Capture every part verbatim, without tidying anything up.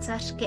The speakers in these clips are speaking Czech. srdcařky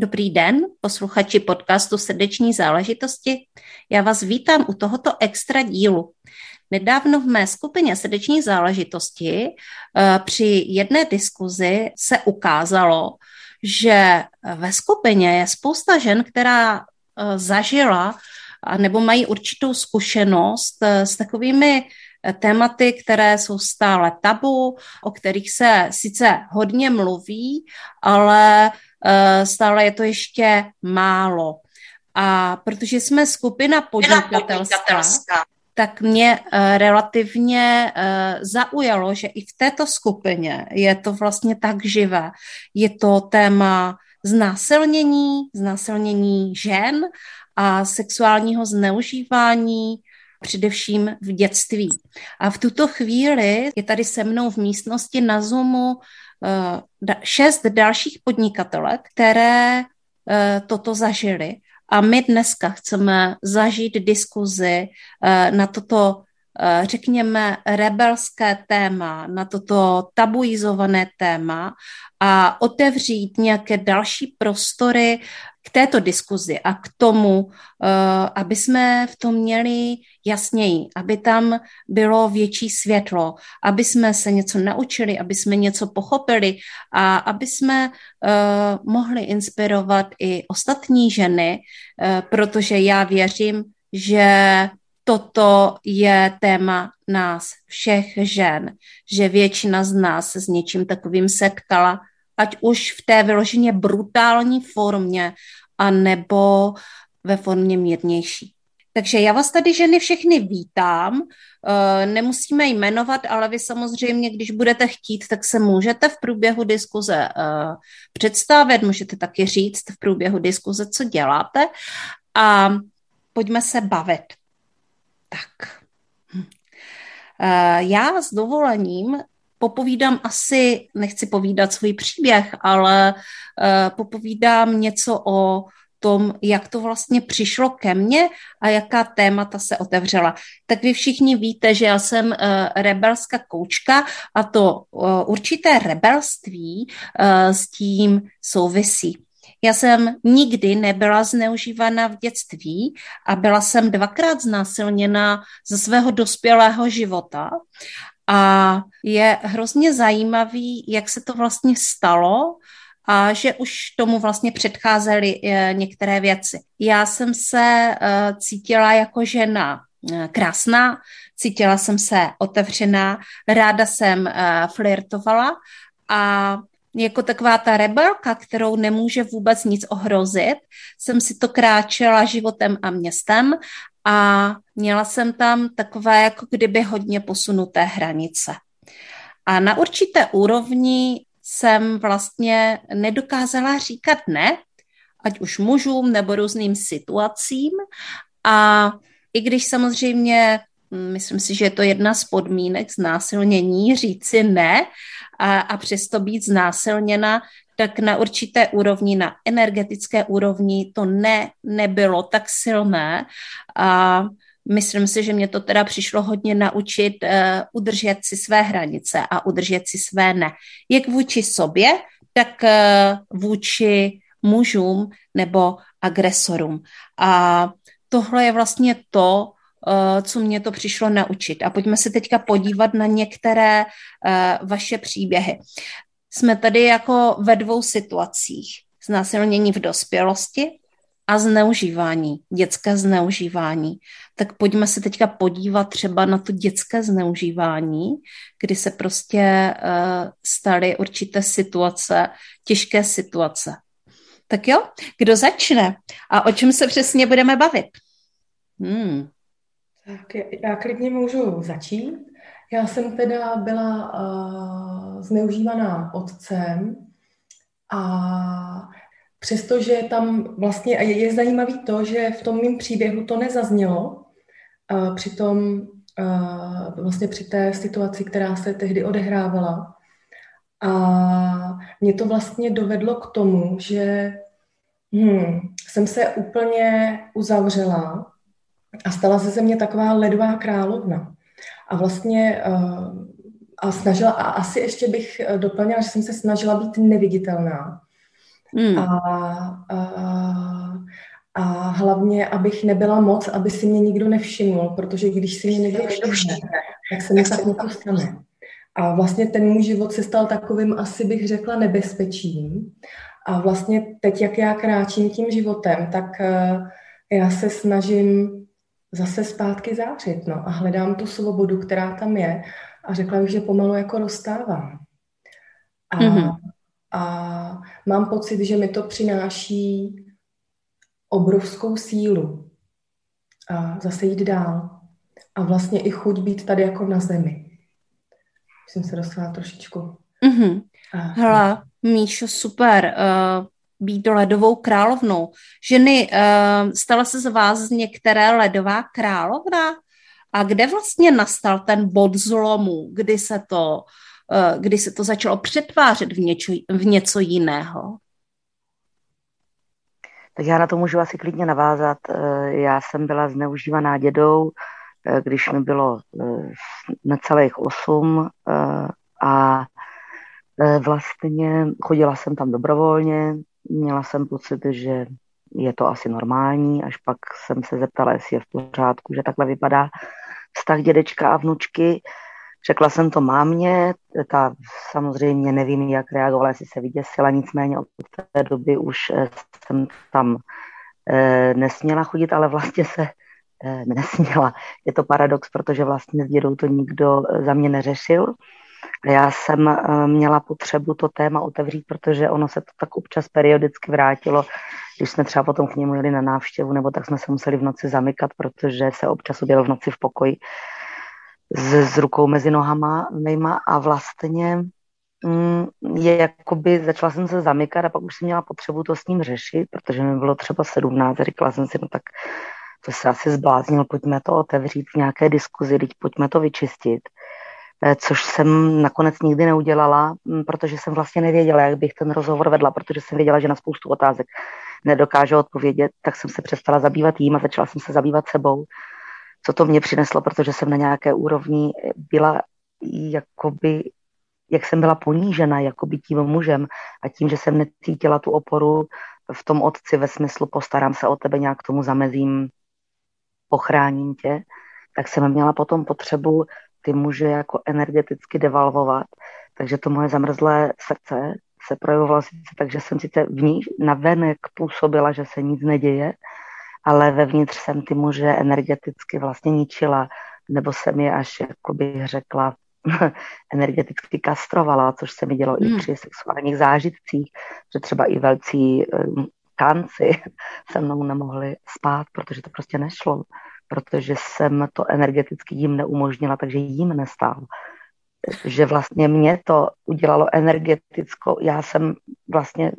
Dobrý den, posluchači podcastu Srdeční záležitosti. Já vás vítám u tohoto extra dílu. Nedávno v mé skupině Srdeční záležitosti při jedné diskuzi se ukázalo, že ve skupině je spousta žen, která zažila nebo mají určitou zkušenost s takovými tématy, které jsou stále tabu, o kterých se sice hodně mluví, ale stále je to ještě málo. A protože jsme skupina podnikatelská, tak mě relativně zaujalo, že i v této skupině je to vlastně tak živé. Je to téma znásilnění, znásilnění žen a sexuálního zneužívání, především v dětství. A v tuto chvíli je tady se mnou v místnosti na Zoomu šest dalších podnikatelek, které toto zažily. A my dneska chceme zažít diskuzi na toto, řekněme, rebelské téma, na toto tabuizované téma a otevřít nějaké další prostory k této diskuzi a k tomu, aby jsme v tom měli jasněji, aby tam bylo větší světlo, aby jsme se něco naučili, aby jsme něco pochopili a aby jsme mohli inspirovat i ostatní ženy, protože já věřím, že toto je téma nás všech žen, že většina z nás se s něčím takovým setkala, ať už v té vyloženě brutální formě, anebo ve formě mírnější. Takže já vás tady ženy všechny vítám, nemusíme jmenovat, ale vy samozřejmě, když budete chtít, tak se můžete v průběhu diskuze představit, můžete taky říct v průběhu diskuze, co děláte a pojďme se bavit. Tak, já s dovolením popovídám asi, nechci povídat svůj příběh, ale popovídám něco o tom, jak to vlastně přišlo ke mně a jaká témata se otevřela. Tak vy všichni víte, že já jsem rebelská koučka a to určité rebelství s tím souvisí. Já jsem nikdy nebyla zneužívána v dětství a byla jsem dvakrát znásilněna ze svého dospělého života a je hrozně zajímavý, jak se to vlastně stalo a že už tomu vlastně předcházely některé věci. Já jsem se cítila jako žena krásná, cítila jsem se otevřená, ráda jsem flirtovala a jako taková ta rebelka, kterou nemůže vůbec nic ohrozit, jsem si to kráčela životem a městem a měla jsem tam takové, jako kdyby hodně posunuté hranice. A na určité úrovni jsem vlastně nedokázala říkat ne, ať už mužům nebo různým situacím. A i když samozřejmě, myslím si, že je to jedna z podmínek znásilnění, říci ne, A, a přesto být znásilněna, tak na určité úrovni, na energetické úrovni to ne, nebylo tak silné a myslím si, že mě to teda přišlo hodně naučit uh, udržet si své hranice a udržet si své ne. Jak vůči sobě, tak uh, vůči mužům nebo agresorům. A tohle je vlastně to, co mě to přišlo naučit. A pojďme se teďka podívat na některé uh, vaše příběhy. Jsme tady jako ve dvou situacích. Znásilnění v dospělosti a zneužívání, dětské zneužívání. Tak pojďme se teďka podívat třeba na to dětské zneužívání, kdy se prostě uh, staly určité situace, těžké situace. Tak jo, kdo začne? A o čem se přesně budeme bavit? Hmm. Tak já klidně můžu začít. Já jsem teda byla uh, zneužívaná otcem A přestože tam vlastně, a je, je zajímavé to, že v tom mým příběhu to nezaznělo, a přitom a vlastně při té situaci, která se tehdy odehrávala. A mě to vlastně dovedlo k tomu, že hmm, jsem se úplně uzavřela a stala se ze mě taková ledová královna. A vlastně a snažila, a asi ještě bych doplnila, že jsem se snažila být neviditelná. Hmm. A, a, a hlavně, abych nebyla moc, aby si mě nikdo nevšiml, protože když si mě někdo všimne, tak se mi tak něco stane. A vlastně ten můj život se stal takovým, asi bych řekla, nebezpečím. A vlastně teď, jak já kráčím tím životem, tak já se snažím zase zpátky zářit, no, a hledám tu svobodu, která tam je, a řekla bych, že pomalu jako roztávám. A, mm-hmm. a mám pocit, že mi to přináší obrovskou sílu a zase jít dál. A vlastně i chuť být tady jako na zemi. Jsem se dostala trošičku. Mm-hmm. A, Hala, Míšo, super. Uh... být ledovou královnou. Ženy, stala se z vás z některé ledová královna? A kde vlastně nastal ten bod zlomu, kdy se to, kdy se to začalo přetvářet v něco, v něco jiného? Tak já na to můžu asi klidně navázat. Já jsem byla zneužívaná dědou, když mi bylo necelých osm a vlastně chodila jsem tam dobrovolně. Měla jsem pocit, že je to asi normální, až pak jsem se zeptala, jestli je v pořádku, že takhle vypadá vztah dědečka a vnučky. Řekla jsem to mámě, ta samozřejmě nevím, jak reagovala, jestli se vyděsila, nicméně od té doby už jsem tam e, nesměla chodit, ale vlastně se e, nesměla. Je to paradox, protože vlastně s dědou to nikdo za mě neřešil. Já jsem měla potřebu to téma otevřít, protože ono se to tak občas periodicky vrátilo. Když jsme třeba potom k němu jeli na návštěvu, nebo tak jsme se museli v noci zamykat, protože se občas objevil v noci v pokoji s, s rukou mezi nohama nejma a vlastně mm, je jakoby, začala jsem se zamykat a pak už jsem měla potřebu to s ním řešit, protože mi bylo třeba sedmnáct, říkala jsem si, no tak to se asi zbláznil, pojďme to otevřít v nějaké diskuzi, pojďme to vyčistit. Což jsem nakonec nikdy neudělala, protože jsem vlastně nevěděla, jak bych ten rozhovor vedla, protože jsem věděla, že na spoustu otázek nedokážu odpovědět, tak jsem se přestala zabývat jím a začala jsem se zabývat sebou, co to mě přineslo, protože jsem na nějaké úrovni byla jakoby, jak jsem byla ponížena jakoby tím mužem a tím, že jsem necítila tu oporu v tom otci ve smyslu postarám se o tebe, nějak tomu zamezím, pochráním tě, tak jsem měla potom potřebu ty muže jako energeticky devalvovat. Takže to moje zamrzlé srdce se projevovalo sice tak, že jsem sice v ní navenek působila, že se nic neděje, ale vevnitř jsem ty muže energeticky vlastně ničila, nebo jsem je až, jako bych řekla, energeticky kastrovala, což se mi dělo hmm. i při sexuálních zážitcích, že třeba i velcí tanci se mnou nemohli spát, protože to prostě nešlo. Protože jsem to energeticky jim neumožnila, takže jim nestálo. Že vlastně mě to udělalo energetickou, já jsem vlastně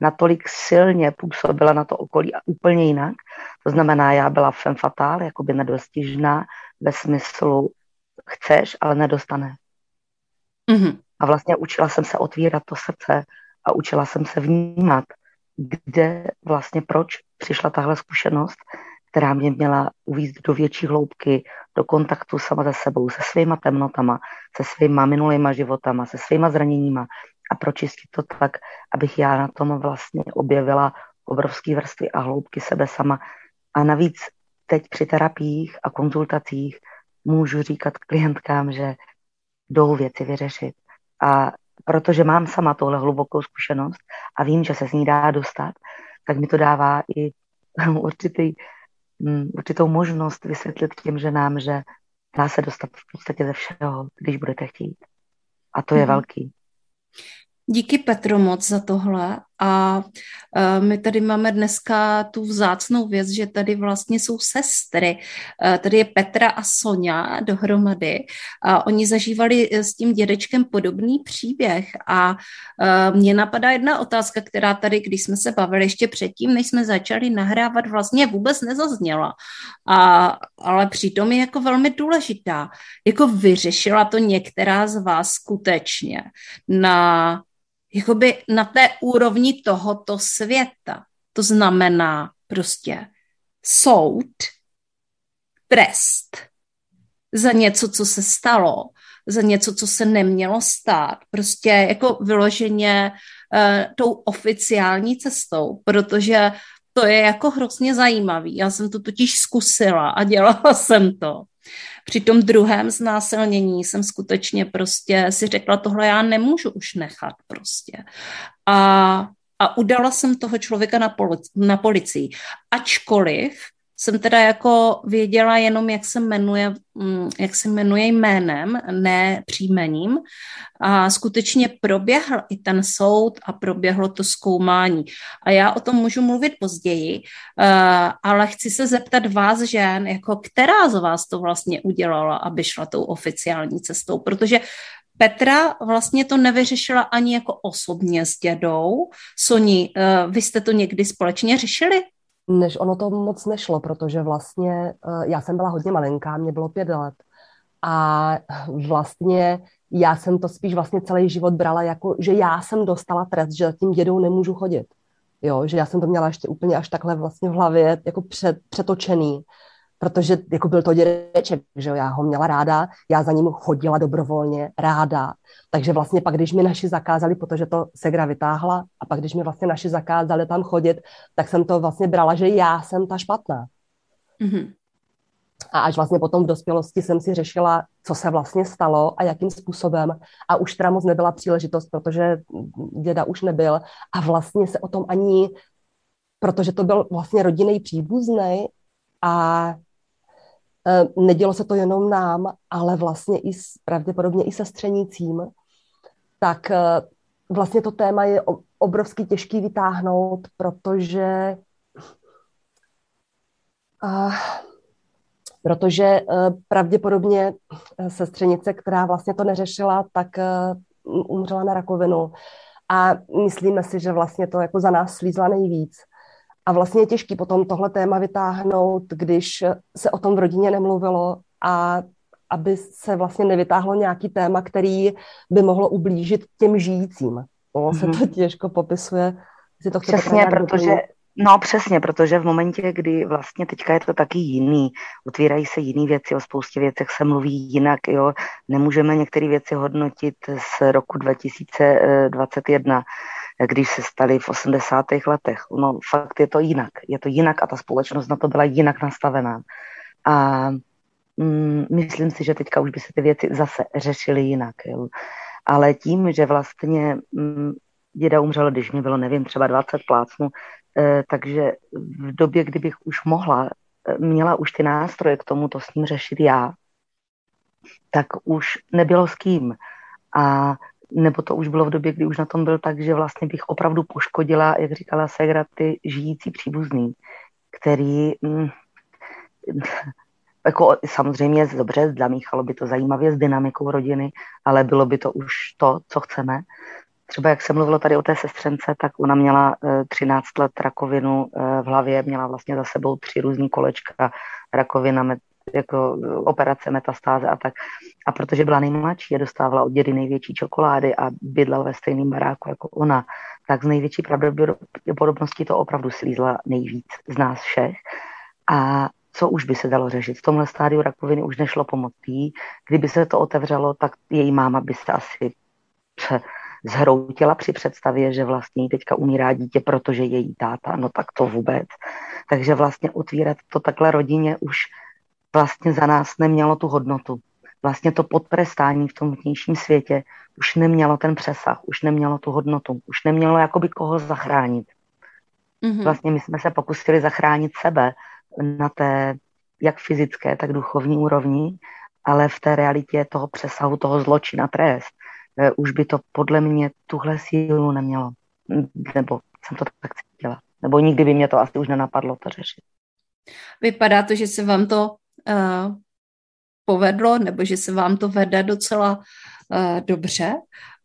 natolik silně působila na to okolí a úplně jinak. To znamená, já byla femme fatale, jakoby nedostižná, ve smyslu chceš, ale nedostane. Mm-hmm. A vlastně učila jsem se otvírat to srdce a učila jsem se vnímat, kde vlastně proč přišla tahle zkušenost, která mě měla uvízt do větší hloubky, do kontaktu sama se sebou, se svýma temnotama, se svýma minulýma životama, se svýma zraněníma a pročistit to tak, abych já na tom vlastně objevila obrovský vrstvy a hloubky sebe sama. A navíc teď při terapiích a konzultacích můžu říkat klientkám, že jdou věci vyřešit. A protože mám sama tohle hlubokou zkušenost a vím, že se z ní dá dostat, tak mi to dává i určitý určitou možnost vysvětlit těm ženám, že dá se dostat v podstatě ze všeho, když budete chtít. A to je mm. velký. Díky Petro moc za tohle. A my tady máme dneska tu vzácnou věc, že tady vlastně jsou sestry. Tady je Petra a Sonia dohromady. A oni zažívali s tím dědečkem podobný příběh. A mě napadá jedna otázka, která tady, když jsme se bavili ještě předtím, než jsme začali nahrávat, vlastně vůbec nezazněla. A, ale přitom je jako velmi důležitá. Jako vyřešila to některá z vás skutečně na... jakoby na té úrovni tohoto světa. To znamená prostě soud, trest za něco, co se stalo, za něco, co se nemělo stát. Prostě jako vyloženě uh, tou oficiální cestou, protože to je jako hrozně zajímavý. Já jsem to totiž zkusila a dělala jsem to. Při tom druhém znásilnění jsem skutečně prostě si řekla, tohle já nemůžu už nechat prostě. A, a udala jsem toho člověka na, polici, na policii. Ačkoliv jsem teda jako věděla jenom, jak se jmenuje, jak se jmenuje jménem, ne příjmením. A skutečně proběhl i ten soud a proběhlo to zkoumání. A já o tom můžu mluvit později, ale chci se zeptat vás, žen, jako která z vás to vlastně udělala, aby šla tou oficiální cestou, protože Petra vlastně to nevyřešila ani jako osobně s dědou. Soni, vy jste to někdy společně řešili? Než ono to moc nešlo, protože vlastně já jsem byla hodně malinká, mě bylo pět let a vlastně já jsem to spíš vlastně celý život brala jako, že já jsem dostala trest, že za tím dědou nemůžu chodit, jo, že já jsem to měla ještě úplně až takhle vlastně v hlavě jako před, přetočený, protože jako byl to dědeček, že jo, já ho měla ráda, já za ním chodila dobrovolně ráda, takže vlastně pak, když mi naši zakázali, protože to segra vytáhla, a pak, když mi vlastně naši zakázali tam chodit, tak jsem to vlastně brala, že já jsem ta špatná. Mm-hmm. A až vlastně potom v dospělosti jsem si řešila, co se vlastně stalo a jakým způsobem. A už teda moc nebyla příležitost, protože děda už nebyl a vlastně se o tom ani, protože to byl vlastně rodinný příbuzný a nedělo se to jenom nám, ale vlastně i pravděpodobně i sestřenicím, tak vlastně to téma je obrovsky těžký vytáhnout, protože, protože pravděpodobně sestřenice, která vlastně to neřešila, tak umřela na rakovinu. A myslíme si, že vlastně to jako za nás slízla nejvíc. A vlastně je těžký potom tohle téma vytáhnout, když se o tom v rodině nemluvilo a aby se vlastně nevytáhlo nějaký téma, který by mohlo ublížit těm žijícím. Ono mm-hmm. se to těžko popisuje. Si to přesně, protože, no přesně, protože v momentě, kdy vlastně teďka je to taky jiný, utvírají se jiný věci, o spoustě věcech se mluví jinak, jo. Nemůžeme některé věci hodnotit z roku dva tisíce dvacet jedna, když se staly v osmdesátých letech. No fakt je to jinak. Je to jinak a ta společnost na to byla jinak nastavená. A mm, myslím si, že teďka už by se ty věci zase řešily jinak. Jo. Ale tím, že vlastně mm, děda umřel, když mi bylo, nevím, třeba dvacet plácnu, eh, takže v době, kdybych už mohla, měla už ty nástroje k tomu to s ním řešit já, tak už nebylo s kým. A nebo to už bylo v době, kdy už na tom byl tak, že vlastně bych opravdu poškodila, jak říkala ségra, ty žijící příbuzný, který mm, jako samozřejmě dobře zamíchalo by to zajímavě s dynamikou rodiny, ale bylo by to už to, co chceme. Třeba jak se mluvilo tady o té sestřence, tak ona měla e, třináct let rakovinu e, v hlavě, měla vlastně za sebou tři různý kolečka, rakovina, met, jako operace, metastáze a tak. A protože byla nejmladší a dostávala od dědy největší čokolády a bydlela ve stejném baráku jako ona, tak z největší pravděpodobností to opravdu slízla nejvíc z nás všech. A co už by se dalo řešit? V tomhle stádiu rakoviny už nešlo pomocí. Kdyby se to otevřelo, tak její máma by se asi zhroutila při představě, že vlastně teďka umírá dítě, protože její táta, no tak to vůbec. Takže vlastně otvírat to takhle rodině už vlastně za nás nemělo tu hodnotu. Vlastně to podtrestání v tom vnějším světě už nemělo ten přesah, už nemělo tu hodnotu, už nemělo jakoby koho zachránit. Mm-hmm. Vlastně my jsme se pokusili zachránit sebe na té jak fyzické, tak duchovní úrovni, ale v té realitě toho přesahu, toho zločina trest, už by to podle mě tuhle sílu nemělo. Nebo jsem to tak cítila. Nebo nikdy by mě to asi už nenapadlo to řešit. Vypadá to, že se vám to uh, povedlo, nebo že se vám to vede docela uh, dobře.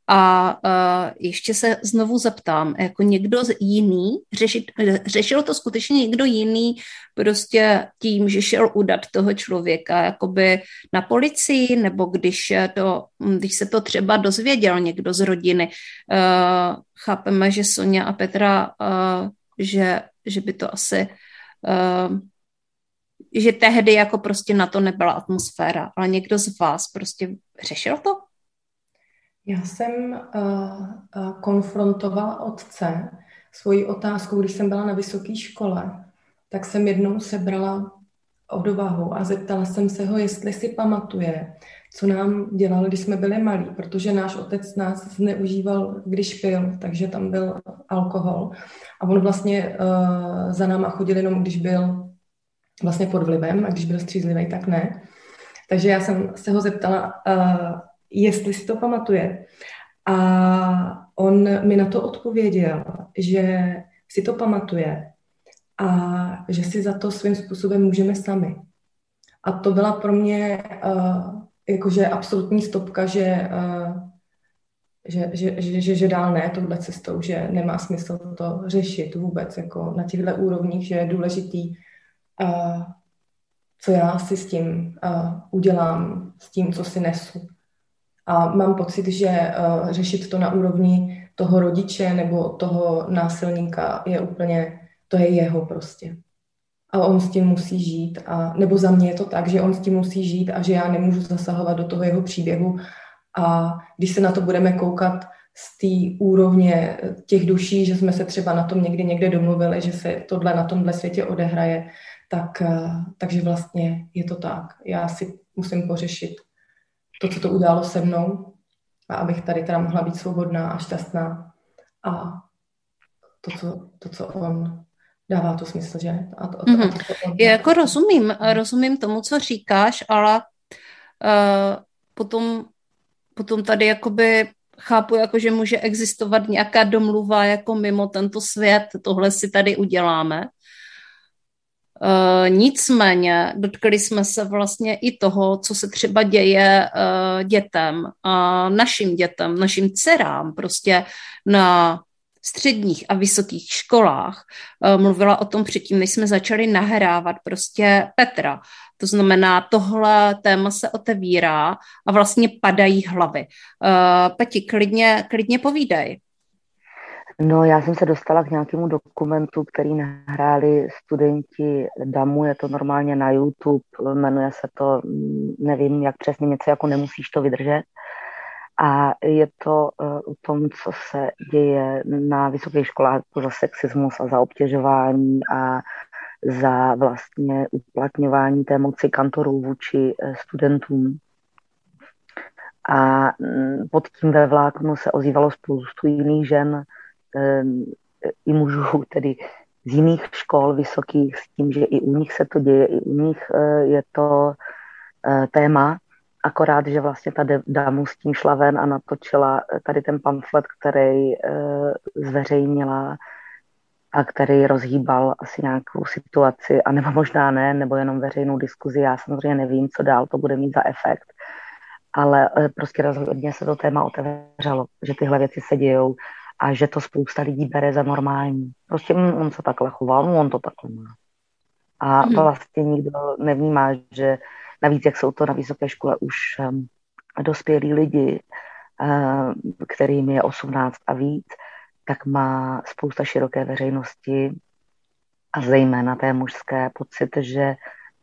A uh, ještě se znovu zeptám, jako někdo jiný, řešit, řešil to skutečně někdo jiný prostě tím, že šel udat toho člověka jakoby na policii, nebo když, to, když se to třeba dozvěděl někdo z rodiny. Uh, chápeme, že Sonia a Petra, uh, že, že by to asi... Uh, že tehdy jako prostě na to nebyla atmosféra, ale někdo z vás prostě řešil to? Já jsem uh, konfrontovala otce svoji otázku, když jsem byla na vysoké škole, tak jsem jednou sebrala odvahu a zeptala jsem se ho, jestli si pamatuje, co nám dělal, když jsme byli malí, protože náš otec nás zneužíval, když pil, takže tam byl alkohol. A on vlastně uh, za náma chodil jenom, když byl vlastně pod vlivem, a když byl střízlivý, tak ne. Takže já jsem se ho zeptala, uh, jestli si to pamatuje. A on mi na to odpověděl, že si to pamatuje a že si za to svým způsobem můžeme sami. A to byla pro mě uh, jakože absolutní stopka, že, uh, že, že, že, že, že dál ne touhle cestou, že nemá smysl to řešit vůbec jako na těchto úrovních, že je důležitý, uh, co já si s tím uh, udělám, s tím, co si nesu. A mám pocit, že uh, řešit to na úrovni toho rodiče nebo toho násilníka je úplně, to je jeho prostě. A on s tím musí žít. A, nebo za mě je to tak, že on s tím musí žít a že já nemůžu zasahovat do toho jeho příběhu. A když se na to budeme koukat z té úrovně těch duší, že jsme se třeba na tom někdy někde domluvili, že se tohle na tomhle světě odehraje, tak, uh, takže vlastně je to tak. Já si musím pořešit to, co to událo se mnou, a abych tady teda mohla být svobodná a šťastná. A to, co, to, co on dává, to smysl, že? A to, a to, mm-hmm. to, on... Já jako rozumím, rozumím tomu, co říkáš, ale uh, potom, potom tady jakoby chápu, jako, že může existovat nějaká domluva jako mimo tento svět, tohle si tady uděláme. Uh, nicméně dotkli jsme se vlastně i toho, co se třeba děje uh, dětem, uh, našim dětem, našim dcerám prostě na středních a vysokých školách. Uh, mluvila o tom předtím, než jsme začali nahrávat prostě Petra. To znamená, tohle téma se otevírá a vlastně padají hlavy. Uh, Peti, klidně, klidně povídej. No, já jsem se dostala k nějakému dokumentu, který nahráli studenti DAMu, je to normálně na YouTube, jmenuje se to, nevím, jak přesně, něco jako Nemusíš to vydržet. A je to o tom, co se děje na vysokých školách za sexismus a za obtěžování a za vlastně uplatňování té moci kantorů vůči studentům. A pod tím ve vláknu se ozývalo spoustu jiných žen, i mužů tedy z jiných škol vysokých, s tím, že i u nich se to děje, i u nich je to téma, akorát, že vlastně ta DAMu s tím šla ven a natočila tady ten pamflet, který zveřejnila a který rozhýbal asi nějakou situaci, anebo možná ne, nebo jenom veřejnou diskuzi. Já samozřejmě nevím, co dál to bude mít za efekt, ale prostě rozhodně se to téma otevřelo, že tyhle věci se dějou a že to spousta lidí bere za normální. Prostě on se takhle choval, on to takhle má. A hmm. vlastně nikdo nevnímá, že navíc, jak jsou to na vysoké škole už um, dospělí lidi, um, kterým je osmnáct a víc, tak má spousta široké veřejnosti a zejména té mužské pocit, že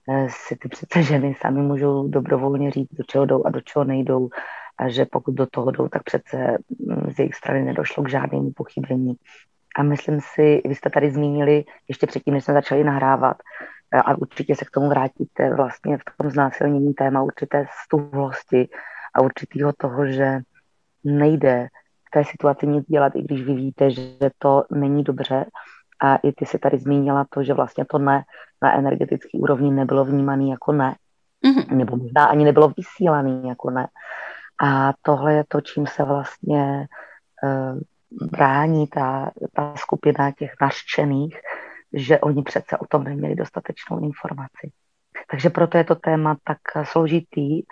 uh, si ty přece ženy sami můžou dobrovolně říct, do čeho jdou a do čeho nejdou, a že pokud do toho jdou, tak přece z jejich strany nedošlo k žádnému pochybení. A myslím si, vy jste tady zmínili, ještě předtím, než jsme začali nahrávat, a určitě se k tomu vrátíte vlastně v tom znásilnění téma určité stuhlosti a určitýho toho, že nejde v té situaci nic dělat, i když vy víte, že to není dobře. A i ty si tady zmínila to, že vlastně to ne na energetické úrovni nebylo vnímané jako ne. Mm-hmm. Nebo možná ani nebylo vysílané jako ne. A tohle je to, čím se vlastně uh, brání ta, ta skupina těch nařčených, že oni přece o tom neměli dostatečnou informaci. Takže proto je to téma tak složitý,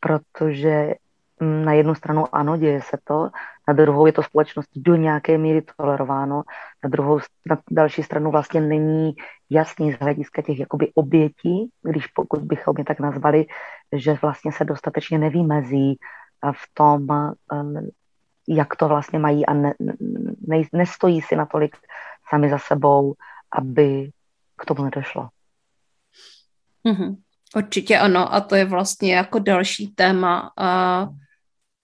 protože na jednu stranu ano, děje se to, na druhou je to společností do nějaké míry tolerováno, na druhou, na další stranu vlastně není jasný z hlediska těch jakoby obětí, když pokud bychom je tak nazvali, že vlastně se dostatečně nevymezí v tom, jak to vlastně mají a ne, ne, nestojí si natolik sami za sebou, aby k tomu nedošlo. Mm-hmm. Určitě ano, a to je vlastně jako další téma a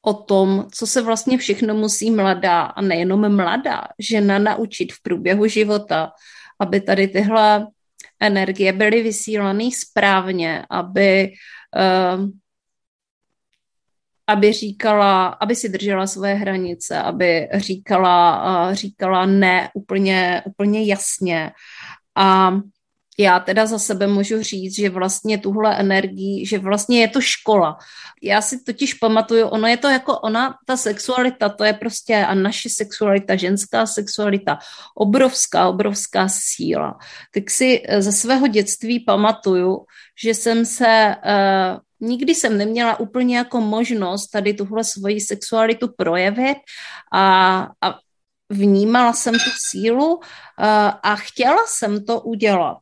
o tom, co se vlastně všechno musí mladá, a nejenom mladá, žena naučit v průběhu života, aby tady tyhle energie byly vysílané správně, aby, uh, aby říkala, aby si držela svoje hranice, aby říkala, uh, říkala ne úplně, úplně jasně. A já teda za sebe můžu říct, že vlastně tuhle energii, že vlastně je to škola. Já si totiž pamatuju, ono je to jako ona, ta sexualita, to je prostě a naše sexualita, ženská sexualita, obrovská, obrovská síla. Tak si ze svého dětství pamatuju, že jsem se, eh, nikdy jsem neměla úplně jako možnost tady tuhle svoji sexualitu projevit a, a vnímala jsem tu sílu eh, a chtěla jsem to udělat.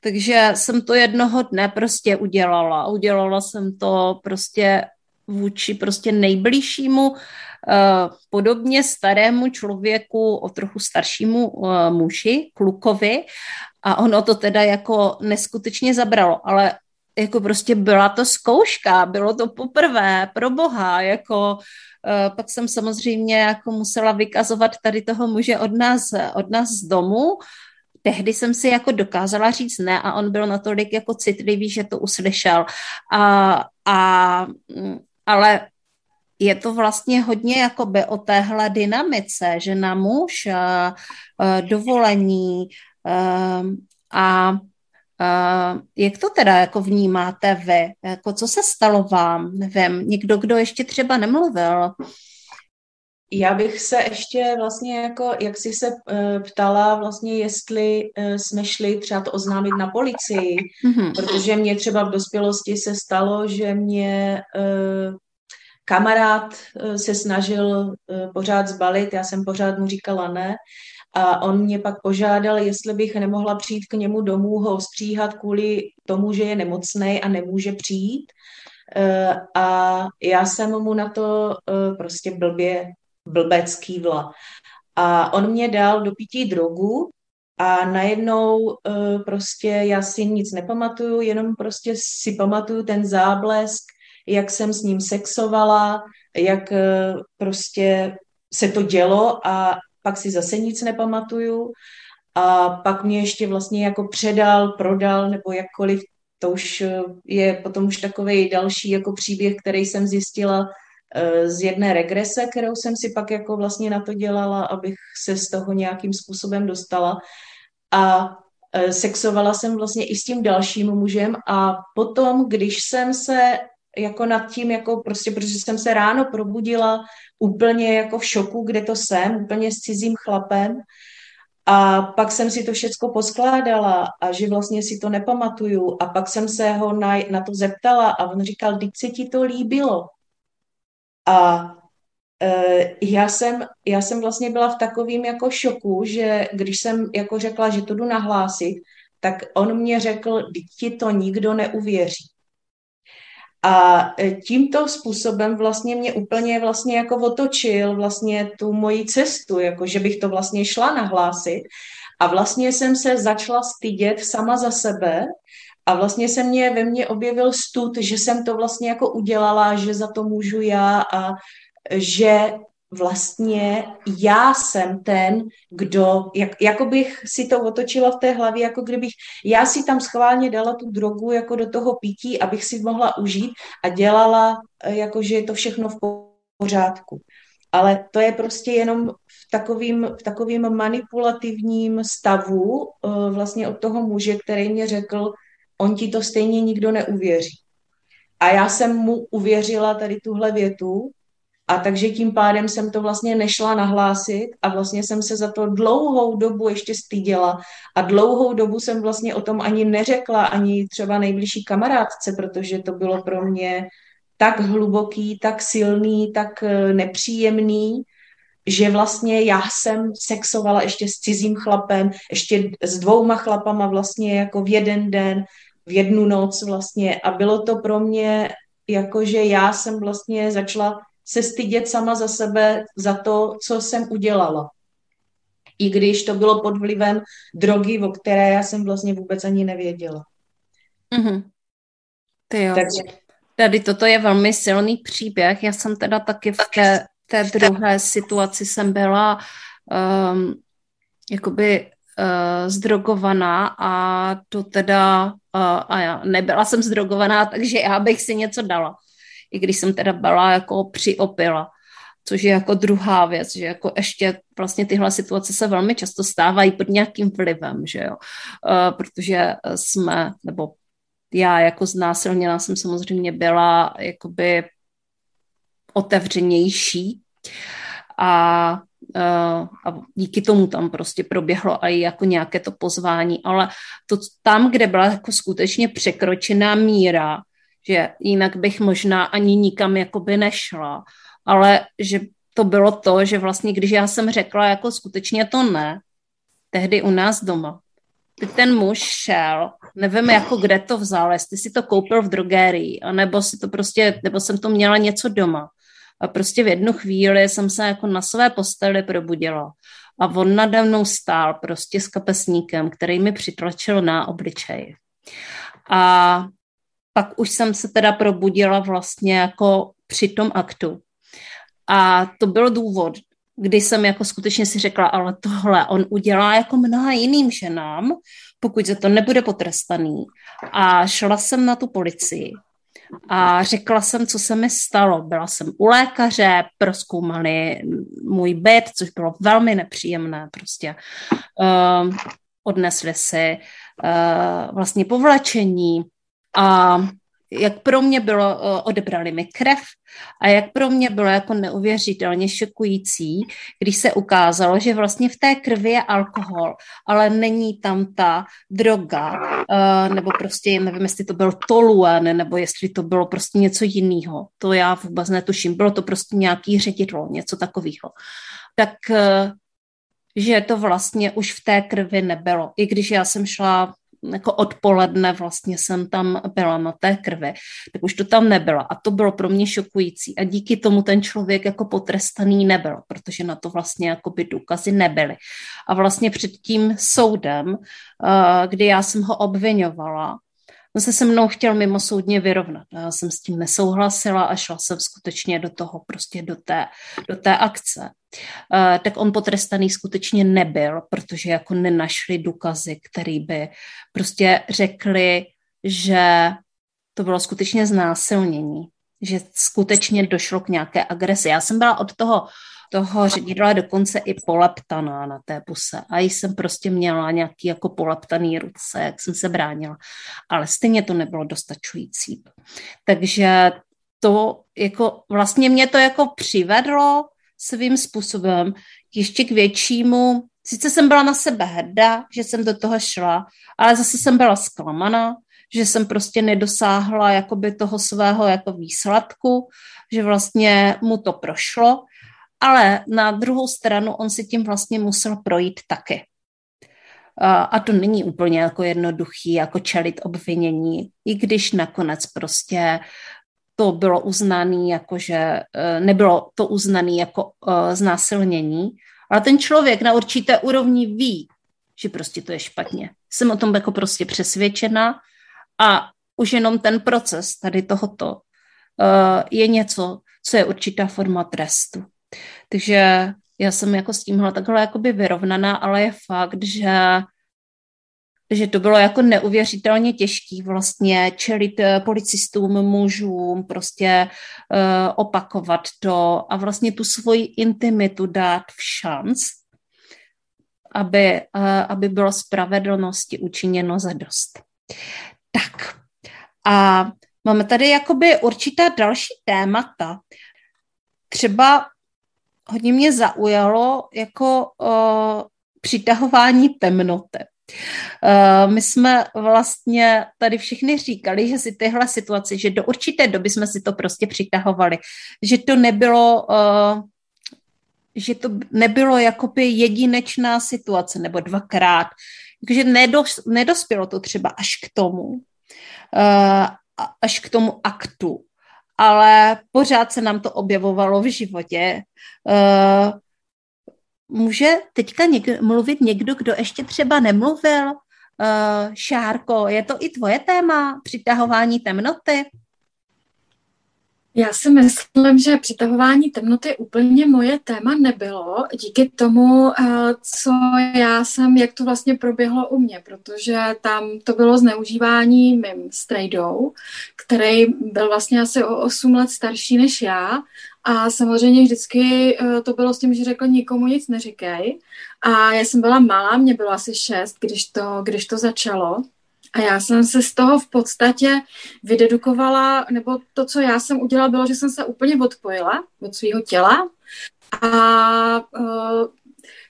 Takže jsem to jednoho dne prostě udělala. Udělala jsem to prostě vůči prostě nejbližšímu, podobně starému člověku, o trochu staršímu muži, klukovi. A ono to teda jako neskutečně zabralo, ale jako prostě byla to zkouška, bylo to poprvé, pro boha, jako pak jsem samozřejmě jako musela vykazovat tady toho muže od nás, od nás z domu. Tehdy jsem si jako dokázala říct ne a on byl natolik jako citlivý, že to uslyšel. A, a, ale je to vlastně hodně jakoby o téhle dynamice, že na muž a, a, dovolení a, a Uh, jak to teda jako vnímáte vy? Jako co se stalo vám? Nevím, někdo, kdo ještě třeba nemluvil? Já bych se ještě vlastně jako, jak jsi se uh, ptala vlastně, jestli uh, jsme šli třeba to oznámit na policii, mm-hmm. protože mě třeba v dospělosti se stalo, že mě uh, kamarád uh, se snažil uh, pořád zbalit, já jsem pořád mu říkala ne, a on mě pak požádal, jestli bych nemohla přijít k němu domů ho stříhat kvůli tomu, že je nemocnej a nemůže přijít. A já jsem mu na to prostě blbě, blbec kývla. A on mě dal do pití drogu a najednou prostě já si nic nepamatuju, jenom prostě si pamatuju ten záblesk, jak jsem s ním sexovala, jak prostě se to dělo a pak si zase nic nepamatuju a pak mě ještě vlastně jako předal, prodal nebo jakkoliv, to už je potom už takovej další jako příběh, který jsem zjistila z jedné regrese, kterou jsem si pak jako vlastně na to dělala, abych se z toho nějakým způsobem dostala a sexovala jsem vlastně i s tím dalším mužem a potom, když jsem se jako nad tím, jako prostě, protože jsem se ráno probudila úplně jako v šoku, kde to jsem, úplně s cizím chlapem a pak jsem si to všecko poskládala a že vlastně si to nepamatuju a pak jsem se ho na, na to zeptala a on říkal, vždyť se ti to líbilo. A e, já, jsem, já jsem vlastně byla v takovém jako šoku, že když jsem jako řekla, že to jdu nahlásit, tak on mě řekl, vždyť ti to nikdo neuvěří. A tímto způsobem vlastně mě úplně vlastně jako otočil vlastně tu moji cestu, jako že bych to vlastně šla nahlásit. A vlastně jsem se začala stydět sama za sebe a vlastně se mě, ve mně objevil stud, že jsem to vlastně jako udělala, že za to můžu já a že vlastně já jsem ten, kdo, jak, jako bych si to otočila v té hlavě, jako kdybych, já si tam schválně dala tu drogu jako do toho pití, abych si mohla užít a dělala, jako že je to všechno v pořádku. Ale to je prostě jenom v takovým, v takovým manipulativním stavu vlastně od toho muže, který mě řekl, on ti to stejně nikdo neuvěří. A já jsem mu uvěřila tady tuhle větu, A takže tím pádem jsem to vlastně nešla nahlásit a vlastně jsem se za to dlouhou dobu ještě styděla a dlouhou dobu jsem vlastně o tom ani neřekla, ani třeba nejbližší kamarádce, protože to bylo pro mě tak hluboký, tak silný, tak nepříjemný, že vlastně já jsem sexovala ještě s cizím chlapem, ještě s dvouma chlapama vlastně jako v jeden den, v jednu noc vlastně a bylo to pro mě jako, že já jsem vlastně začala se stydět sama za sebe, za to, co jsem udělala. I když to bylo pod vlivem drogy, o které já jsem vlastně vůbec ani nevěděla. Mm-hmm. Ty jo. Takže... Tady toto je velmi silný příběh. Já jsem teda taky v té, té druhé situaci jsem byla um, jakoby uh, zdrogovaná a to teda uh, a já nebyla jsem zdrogovaná, takže já bych si něco dala. I když jsem teda byla jako přiopila, což je jako druhá věc, že jako ještě vlastně tyhle situace se velmi často stávají pod nějakým vlivem, že jo, uh, protože jsme, nebo já jako znásilněná jsem samozřejmě byla jakoby otevřenější a, a díky tomu tam prostě proběhlo i jako nějaké to pozvání, ale to tam, kde byla jako skutečně překročená míra, že jinak bych možná ani nikam jakoby nešla, ale že to bylo to, že vlastně když já jsem řekla jako skutečně to ne, tehdy u nás doma, teď ten muž šel, nevím, jako kde to vzal, jestli si to koupil v drogérii, anebo si to prostě, nebo jsem to měla něco doma. A prostě v jednu chvíli jsem se jako na své posteli probudila. A on nade mnou stál prostě s kapesníkem, který mi přitlačil na obličej. A pak už jsem se teda probudila vlastně jako při tom aktu. A to byl důvod, kdy jsem jako skutečně si řekla, ale tohle on udělá jako mnoha jiným ženám, pokud za to nebude potrestaný. A šla jsem na tu policii a řekla jsem, co se mi stalo. Byla jsem u lékaře, prozkoumali můj byt, což bylo velmi nepříjemné prostě. Uh, odnesli si uh, vlastně povlečení a jak pro mě bylo, odebrali mi krev a jak pro mě bylo jako neuvěřitelně šokující, když se ukázalo, že vlastně v té krvi je alkohol, ale není tam ta droga, nebo prostě nevím, jestli to byl toluen, nebo jestli to bylo prostě něco jiného. To já vůbec netuším, bylo to prostě nějaký ředidlo, něco takového. Tak, že to vlastně už v té krvi nebylo, i když já jsem šla... jako odpoledne vlastně jsem tam byla na té krvi, tak už to tam nebylo a to bylo pro mě šokující a díky tomu ten člověk jako potrestaný nebyl, protože na to vlastně jako by důkazy nebyly. A vlastně před tím soudem, kdy já jsem ho obviňovala, on se se mnou chtěl mimosoudně vyrovnat. Já jsem s tím nesouhlasila a šla jsem skutečně do toho, prostě do té, do té akce. Uh, tak on potrestaný skutečně nebyl, protože jako nenašli důkazy, který by prostě řekli, že to bylo skutečně znásilnění, že skutečně došlo k nějaké agresi. Já jsem byla od toho, toho ředidla dokonce i poleptaná na té puse a jsem prostě měla nějaký jako poleptaný ruce, jak jsem se bránila, ale stejně to nebylo dostačující. Takže to jako vlastně mě to jako přivedlo svým způsobem ještě k většímu, sice jsem byla na sebe hrdá, že jsem do toho šla, ale zase jsem byla zklamaná, že jsem prostě nedosáhla jakoby toho svého jako výsledku, že vlastně mu to prošlo, ale na druhou stranu on si tím vlastně musel projít taky. A to není úplně jako jednoduchý, jako čelit obvinění, i když nakonec prostě to bylo uznané jako, že nebylo to uznané jako znásilnění, ale ten člověk na určité úrovni ví, že prostě to je špatně. Jsem o tom jako prostě přesvědčena a už jenom ten proces tady tohoto je něco, co je určitá forma trestu. Takže já jsem jako s tímhle takhle jakoby vyrovnaná, ale je fakt, že, že to bylo jako neuvěřitelně těžký vlastně čelit policistům, mužům, prostě uh, opakovat to a vlastně tu svoji intimitu dát v šanc, aby, uh, aby bylo spravedlnosti učiněno zadost. Tak a máme tady jakoby určitá další témata, třeba hodně mě zaujalo jako uh, přitahování temnoty. Uh, my jsme vlastně tady všichni říkali, že si tyhle situace, že do určité doby jsme si to prostě přitahovali, že to nebylo... Uh, že to nebylo jakoby jedinečná situace, nebo dvakrát. Takže nedos, nedospělo to třeba až k tomu, až k tomu aktu. Ale pořád se nám to objevovalo v životě. Může teďka někdo, mluvit někdo, kdo ještě třeba nemluvil? Šárko, je to i tvoje téma, přitahování temnoty? Já si myslím, že přitahování temnoty úplně moje téma nebylo díky tomu, co já jsem, jak to vlastně proběhlo u mě, protože tam to bylo zneužívání mým strejdou, který byl vlastně asi o osm let starší než já. A samozřejmě vždycky to bylo s tím, že řekl, nikomu nic neříkej. A já jsem byla malá, mě bylo asi šest, když to, když to začalo. A já jsem se z toho v podstatě vydedukovala, nebo to, co já jsem udělala, bylo, že jsem se úplně odpojila od svého těla a uh,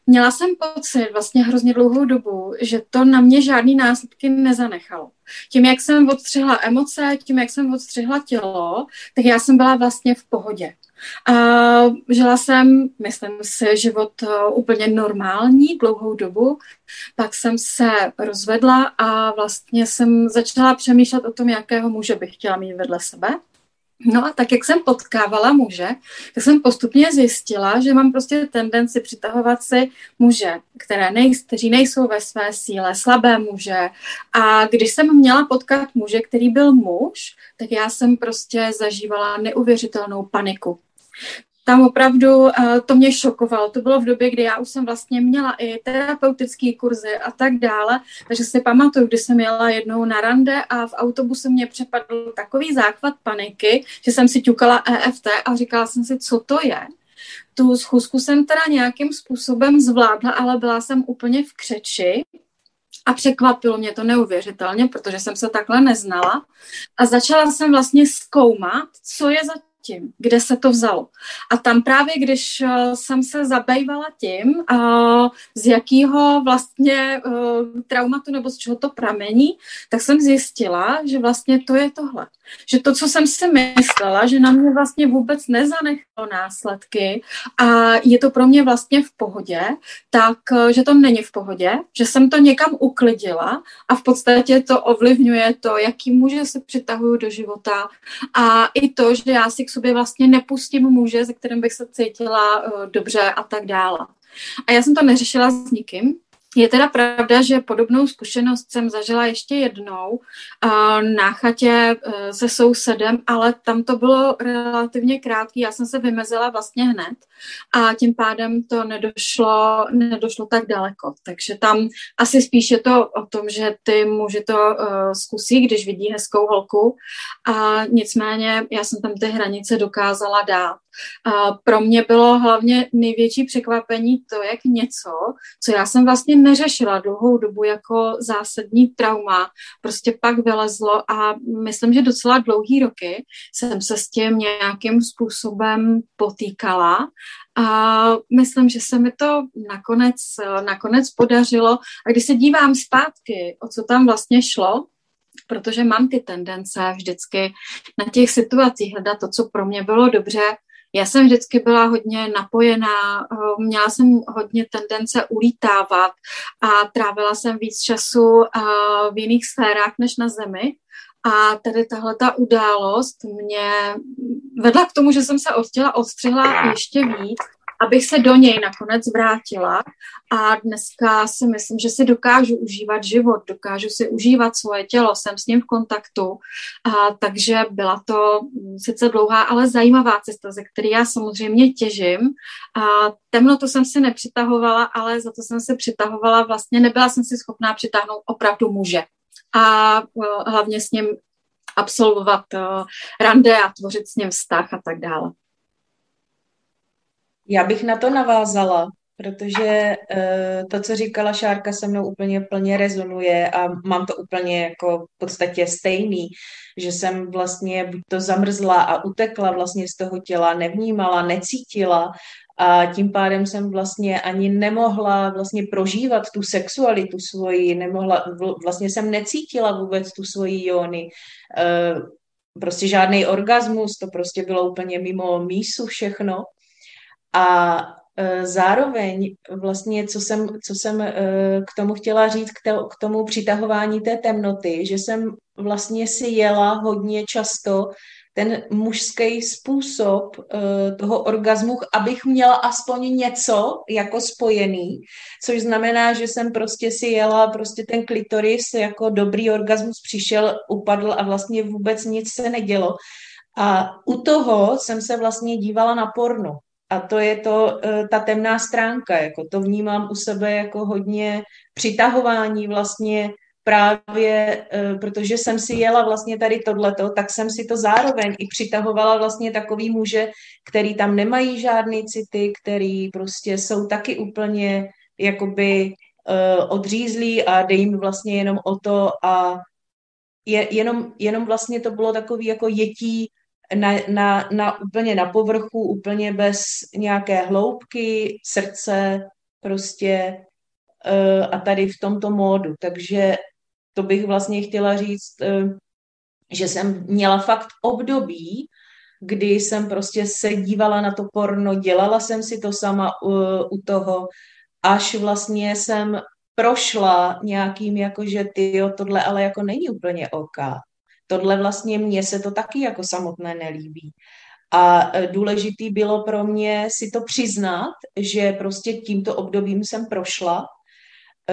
měla jsem pocit vlastně hrozně dlouhou dobu, že to na mě žádný následky nezanechalo. Tím, jak jsem odstřihla emoce, tím, jak jsem odstřihla tělo, tak já jsem byla vlastně v pohodě. A žila jsem, myslím si, život úplně normální dlouhou dobu, pak jsem se rozvedla a vlastně jsem začala přemýšlet o tom, jakého muže bych chtěla mít vedle sebe. No a tak, jak jsem potkávala muže, tak jsem postupně zjistila, že mám prostě tendenci přitahovat si muže, které nej, kteří nejsou ve své síle, slabé muže. A když jsem měla potkat muže, který byl muž, tak já jsem prostě zažívala neuvěřitelnou paniku. Tam opravdu to mě šokovalo. To bylo v době, kdy já už jsem vlastně měla i terapeutické kurzy a tak dále. Takže si pamatuju, když jsem jela jednou na rande a v autobuse mě přepadl takový záchvat paniky, že jsem si ťukala E F T a říkala jsem si, co to je. Tu schůzku jsem teda nějakým způsobem zvládla, ale byla jsem úplně v křeči. A překvapilo mě to neuvěřitelně, protože jsem se takhle neznala. A začala jsem vlastně zkoumat, co je za tím, kde se to vzalo. A tam právě, když uh, jsem se zabývala tím, uh, z jakého vlastně uh, traumatu nebo z čeho to pramení, tak jsem zjistila, že vlastně to je tohle. Že to, co jsem si myslela, že na mě vlastně vůbec nezanechalo následky a je to pro mě vlastně v pohodě, tak uh, že to není v pohodě, že jsem to někam uklidila a v podstatě to ovlivňuje to, jaký muže se přitahuju do života a i to, že já si sobě vlastně nepustím muže, se kterým bych se cítila uh, dobře a tak dále. A já jsem to neřešila s nikým. Je teda pravda, že podobnou zkušenost jsem zažila ještě jednou uh, na chatě uh, se sousedem, ale tam to bylo relativně krátké. Já jsem se vymezila vlastně hned a tím pádem to nedošlo, nedošlo tak daleko. Takže tam asi spíš je to o tom, že ty muži to uh, zkusí, když vidí hezkou holku. A nicméně já jsem tam ty hranice dokázala dát. Uh, pro mě bylo hlavně největší překvapení to, jak něco, co já jsem vlastně neřešila dlouhou dobu jako zásadní trauma, prostě pak vylezlo a myslím, že docela dlouhý roky jsem se s tím nějakým způsobem potýkala a myslím, že se mi to nakonec, nakonec podařilo. A když se dívám zpátky, o co tam vlastně šlo, protože mám ty tendence vždycky na těch situacích hledat to, co pro mě bylo dobře. Já jsem vždycky byla hodně napojená, měla jsem hodně tendence ulítávat a trávila jsem víc času v jiných sférách než na zemi. A tady tahleta událost mě vedla k tomu, že jsem se od těla odstřihla ještě víc, abych se do něj nakonec vrátila a dneska si myslím, že si dokážu užívat život, dokážu si užívat svoje tělo, jsem s ním v kontaktu, a, takže byla to sice dlouhá, ale zajímavá cesta, ze které já samozřejmě těžím. A temnotu jsem si nepřitahovala, ale za to jsem si přitahovala, vlastně nebyla jsem si schopná přitáhnout opravdu muže a, a hlavně s ním absolvovat a, rande a tvořit s ním vztah a tak dále. Já bych na to navázala, protože uh, to, co říkala Šárka, se mnou úplně plně rezonuje a mám to úplně jako v podstatě stejný, že jsem vlastně buď to zamrzla a utekla vlastně z toho těla, nevnímala, necítila a tím pádem jsem vlastně ani nemohla vlastně prožívat tu sexualitu svoji, nemohla, vlastně jsem necítila vůbec tu svoji jóny, uh, prostě žádný orgasmus, to prostě bylo úplně mimo mísu všechno. A zároveň vlastně, co jsem, co jsem k tomu chtěla říct, k tomu přitahování té temnoty, že jsem vlastně si jela hodně často ten mužský způsob toho orgazmu, abych měla aspoň něco jako spojený, což znamená, že jsem prostě si jela, prostě ten klitoris jako dobrý orgasmus přišel, upadl a vlastně vůbec nic se nedělo. A u toho jsem se vlastně dívala na porno. A to je to, ta temná stránka, jako to vnímám u sebe jako hodně přitahování vlastně právě, protože jsem si jela vlastně tady tohleto, tak jsem si to zároveň i přitahovala vlastně takový muže, který tam nemají žádný city, který prostě jsou taky úplně jakoby odřízlí a dej jim vlastně jenom o to a je, jenom, jenom vlastně to bylo takový jako jetí, Na, na, na, úplně na povrchu, úplně bez nějaké hloubky, srdce prostě uh, a tady v tomto módu. Takže to bych vlastně chtěla říct, uh, že jsem měla fakt období, kdy jsem prostě se dívala na to porno, dělala jsem si to sama uh, u toho, až vlastně jsem prošla nějakým jakože tyjo, tohle ale jako není úplně oká. Tohle vlastně mně se to taky jako samotné nelíbí. A důležitý bylo pro mě si to přiznat, že prostě tímto obdobím jsem prošla.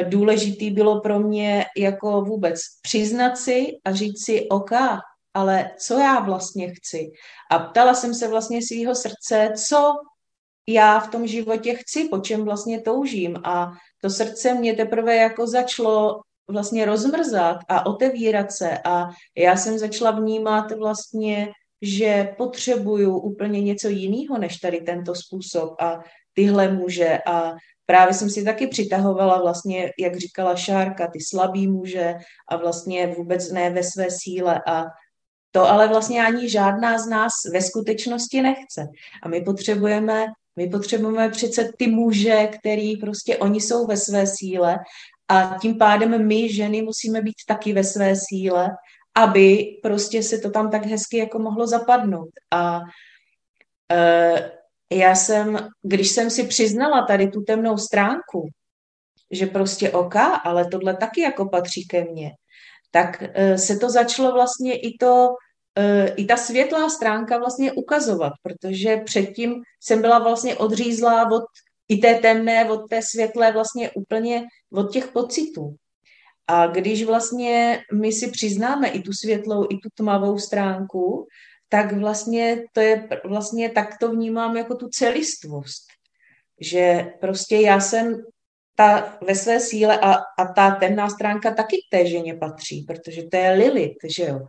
Důležitý bylo pro mě jako vůbec přiznat si a říct si OK, ale co já vlastně chci? A ptala jsem se vlastně svýho srdce, co já v tom životě chci, po čem vlastně toužím. A to srdce mě teprve jako začalo vlastně rozmrzat a otevírat se a já jsem začala vnímat vlastně, že potřebuju úplně něco jiného než tady tento způsob a tyhle muže a právě jsem si taky přitahovala vlastně, jak říkala Šárka, ty slabý muže a vlastně vůbec ne ve své síle a to ale vlastně ani žádná z nás ve skutečnosti nechce a my potřebujeme, my potřebujeme přece ty muže, který prostě oni jsou ve své síle. A tím pádem my, ženy, musíme být taky ve své síle, aby prostě se to tam tak hezky jako mohlo zapadnout. A e, já jsem, když jsem si přiznala tady tu temnou stránku, že prostě OK, ale tohle taky jako patří ke mně, tak e, se to začalo vlastně i to, e, i ta světlá stránka vlastně ukazovat, protože předtím jsem byla vlastně odřízlá od i té temné, od té světlé vlastně úplně od těch pocitů. A když vlastně my si přiznáme i tu světlou, i tu tmavou stránku, tak vlastně to je, vlastně tak to vnímám jako tu celistvost. Že prostě já jsem ta ve své síle a, a ta temná stránka taky k té ženě patří, protože to je Lilith, že jo.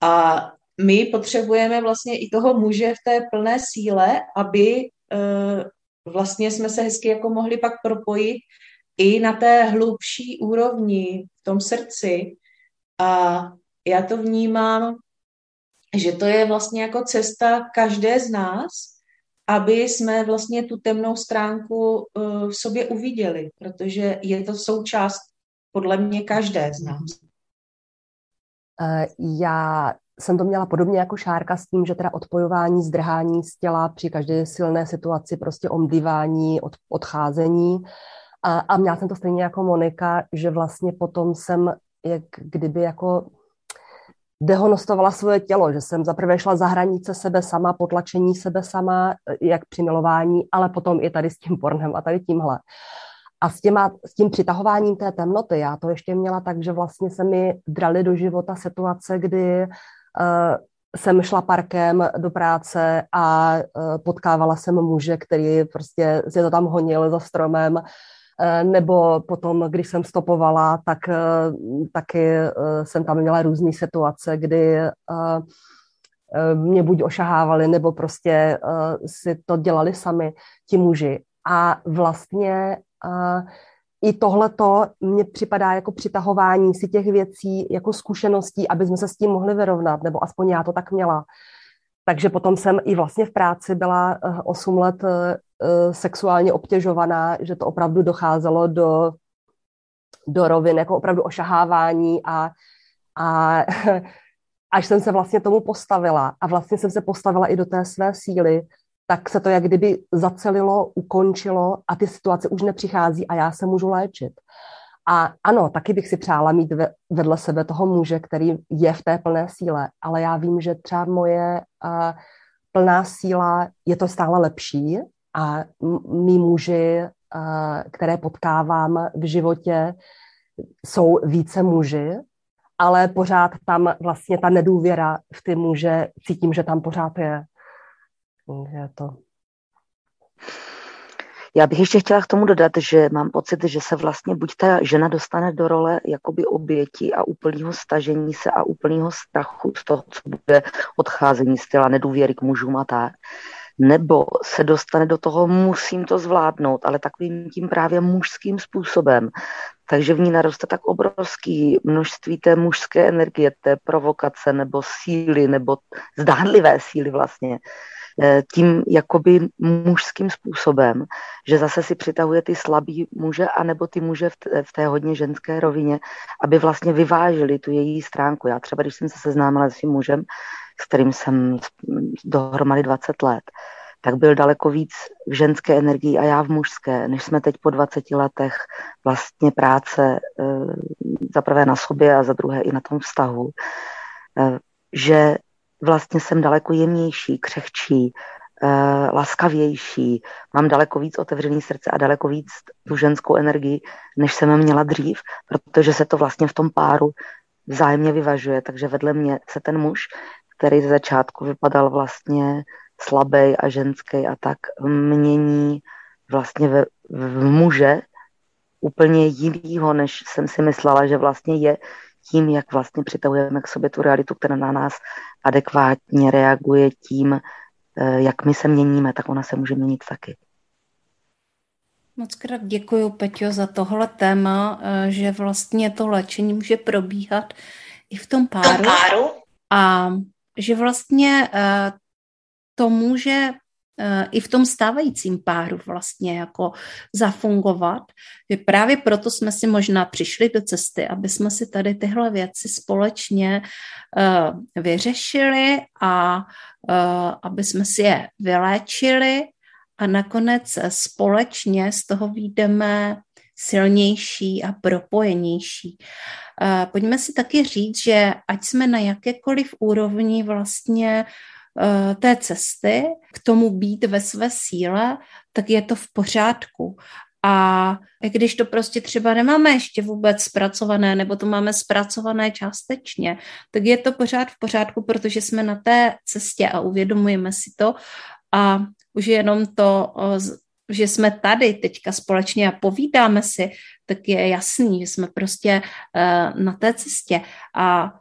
A my potřebujeme vlastně i toho muže v té plné síle, aby uh, vlastně jsme se hezky jako mohli pak propojit i na té hlubší úrovni v tom srdci a já to vnímám, že to je vlastně jako cesta každé z nás, aby jsme vlastně tu temnou stránku v sobě uviděli, protože je to součást podle mě každé z nás. Já jsem to měla podobně jako Šárka s tím, že teda odpojování, zdrhání z těla při každé silné situaci, prostě omdlívání, od, odcházení. A, a měla jsem to stejně jako Monika, že vlastně potom jsem jak kdyby jako dehonestovala svoje tělo, že jsem zaprvé šla za hranice sebe sama, potlačení sebe sama, jak při milování, ale potom i tady s tím pornem a tady tímhle. A s, těma, s tím přitahováním té temnoty, já to ještě měla tak, že vlastně se mi draly do života situace, kdy Uh, jsem šla parkem do práce a uh, potkávala jsem muže, který prostě se to tam honil za stromem, uh, nebo potom, když jsem stopovala, tak uh, taky uh, jsem tam měla různý situace, kdy uh, mě buď ošahávali, nebo prostě uh, si to dělali sami ti muži. A vlastně uh, i tohleto mně připadá jako přitahování si těch věcí, jako zkušeností, aby jsme se s tím mohli vyrovnat, nebo aspoň já to tak měla. Takže potom jsem i vlastně v práci byla osm let sexuálně obtěžovaná, že to opravdu docházelo do, do rovin, jako opravdu ošahávání a, a až jsem se vlastně tomu postavila a vlastně jsem se postavila i do té své síly, tak se to jak kdyby zacelilo, ukončilo a ty situace už nepřichází a já se můžu léčit. A ano, taky bych si přála mít vedle sebe toho muže, který je v té plné síle, ale já vím, že třeba moje uh, plná síla je to stále lepší a mý muži, uh, které potkávám v životě, jsou více muži, ale pořád tam vlastně ta nedůvěra v ty muže, cítím, že tam pořád je. je to... Já bych ještě chtěla k tomu dodat, že mám pocit, že se vlastně buď ta žena dostane do role jakoby oběti a úplného stažení se a úplného strachu z toho, co bude odcházení z těla, nedůvěry k mužům a tak, nebo se dostane do toho, musím to zvládnout, ale takovým tím právě mužským způsobem. Takže v ní naroste tak obrovské množství té mužské energie, té provokace nebo síly, nebo zdánlivé síly vlastně, tím jakoby mužským způsobem, že zase si přitahuje ty slabý muže anebo ty muže v té, v té hodně ženské rovině, aby vlastně vyvážili tu její stránku. Já třeba, když jsem se seznámila s svým mužem, s kterým jsem dohromady dvacet let, tak byl daleko víc v ženské energii a já v mužské, než jsme teď po dvaceti letech vlastně práce za prvé na sobě a za druhé i na tom vztahu, že vlastně jsem daleko jemnější, křehčí, eh, laskavější, mám daleko víc otevřený srdce a daleko víc tu ženskou energii, než jsem měla dřív, protože se to vlastně v tom páru vzájemně vyvažuje. Takže vedle mě se ten muž, který ze začátku vypadal vlastně slabý a ženský a tak, mění vlastně v, v muže úplně jinýho, než jsem si myslela, že vlastně je, tím, jak vlastně přitahujeme k sobě tu realitu, která na nás adekvátně reaguje tím, jak my se měníme, tak ona se může měnit taky. Moc krát děkuju, Peťo, za tohle téma, že vlastně to léčení může probíhat i v tom páru, tom páru. A že vlastně to může i v tom stávajícím páru vlastně jako zafungovat. Právě proto jsme si možná přišli do cesty, aby jsme si tady tyhle věci společně uh, vyřešili a uh, aby jsme si je vyléčili a nakonec společně z toho vyjdeme silnější a propojenější. Uh, pojďme si taky říct, že ať jsme na jakékoliv úrovni vlastně té cesty k tomu být ve své síle, tak je to v pořádku. A když to prostě třeba nemáme ještě vůbec zpracované, nebo to máme zpracované částečně, tak je to pořád v pořádku, protože jsme na té cestě a uvědomujeme si to. A už jenom to, že jsme tady teďka společně a povídáme si, tak je jasný, že jsme prostě na té cestě. A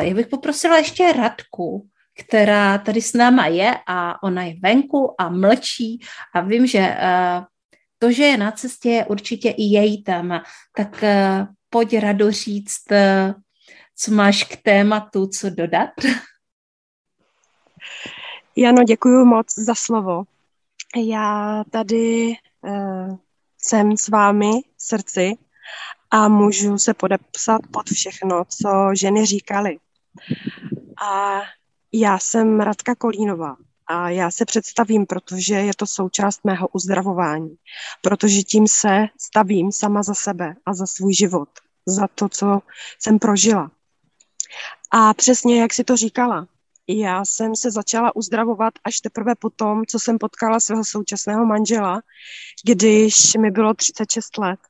já bych poprosila ještě Radku, která tady s náma je a ona je venku a mlčí a vím, že to, že je na cestě, je určitě i její téma. Tak pojď, Rado, říct, co máš k tématu, co dodat. Jano, děkuju moc za slovo. Já tady uh, jsem s vámi v srdci a můžu se podepsat pod všechno, co ženy říkaly. A já jsem Radka Kolínová a já se představím, protože je to součást mého uzdravování, protože tím se stavím sama za sebe a za svůj život, za to, co jsem prožila. A přesně, jak si to říkala, já jsem se začala uzdravovat až teprve po tom, co jsem potkala svého současného manžela, když mi bylo třicet šest let.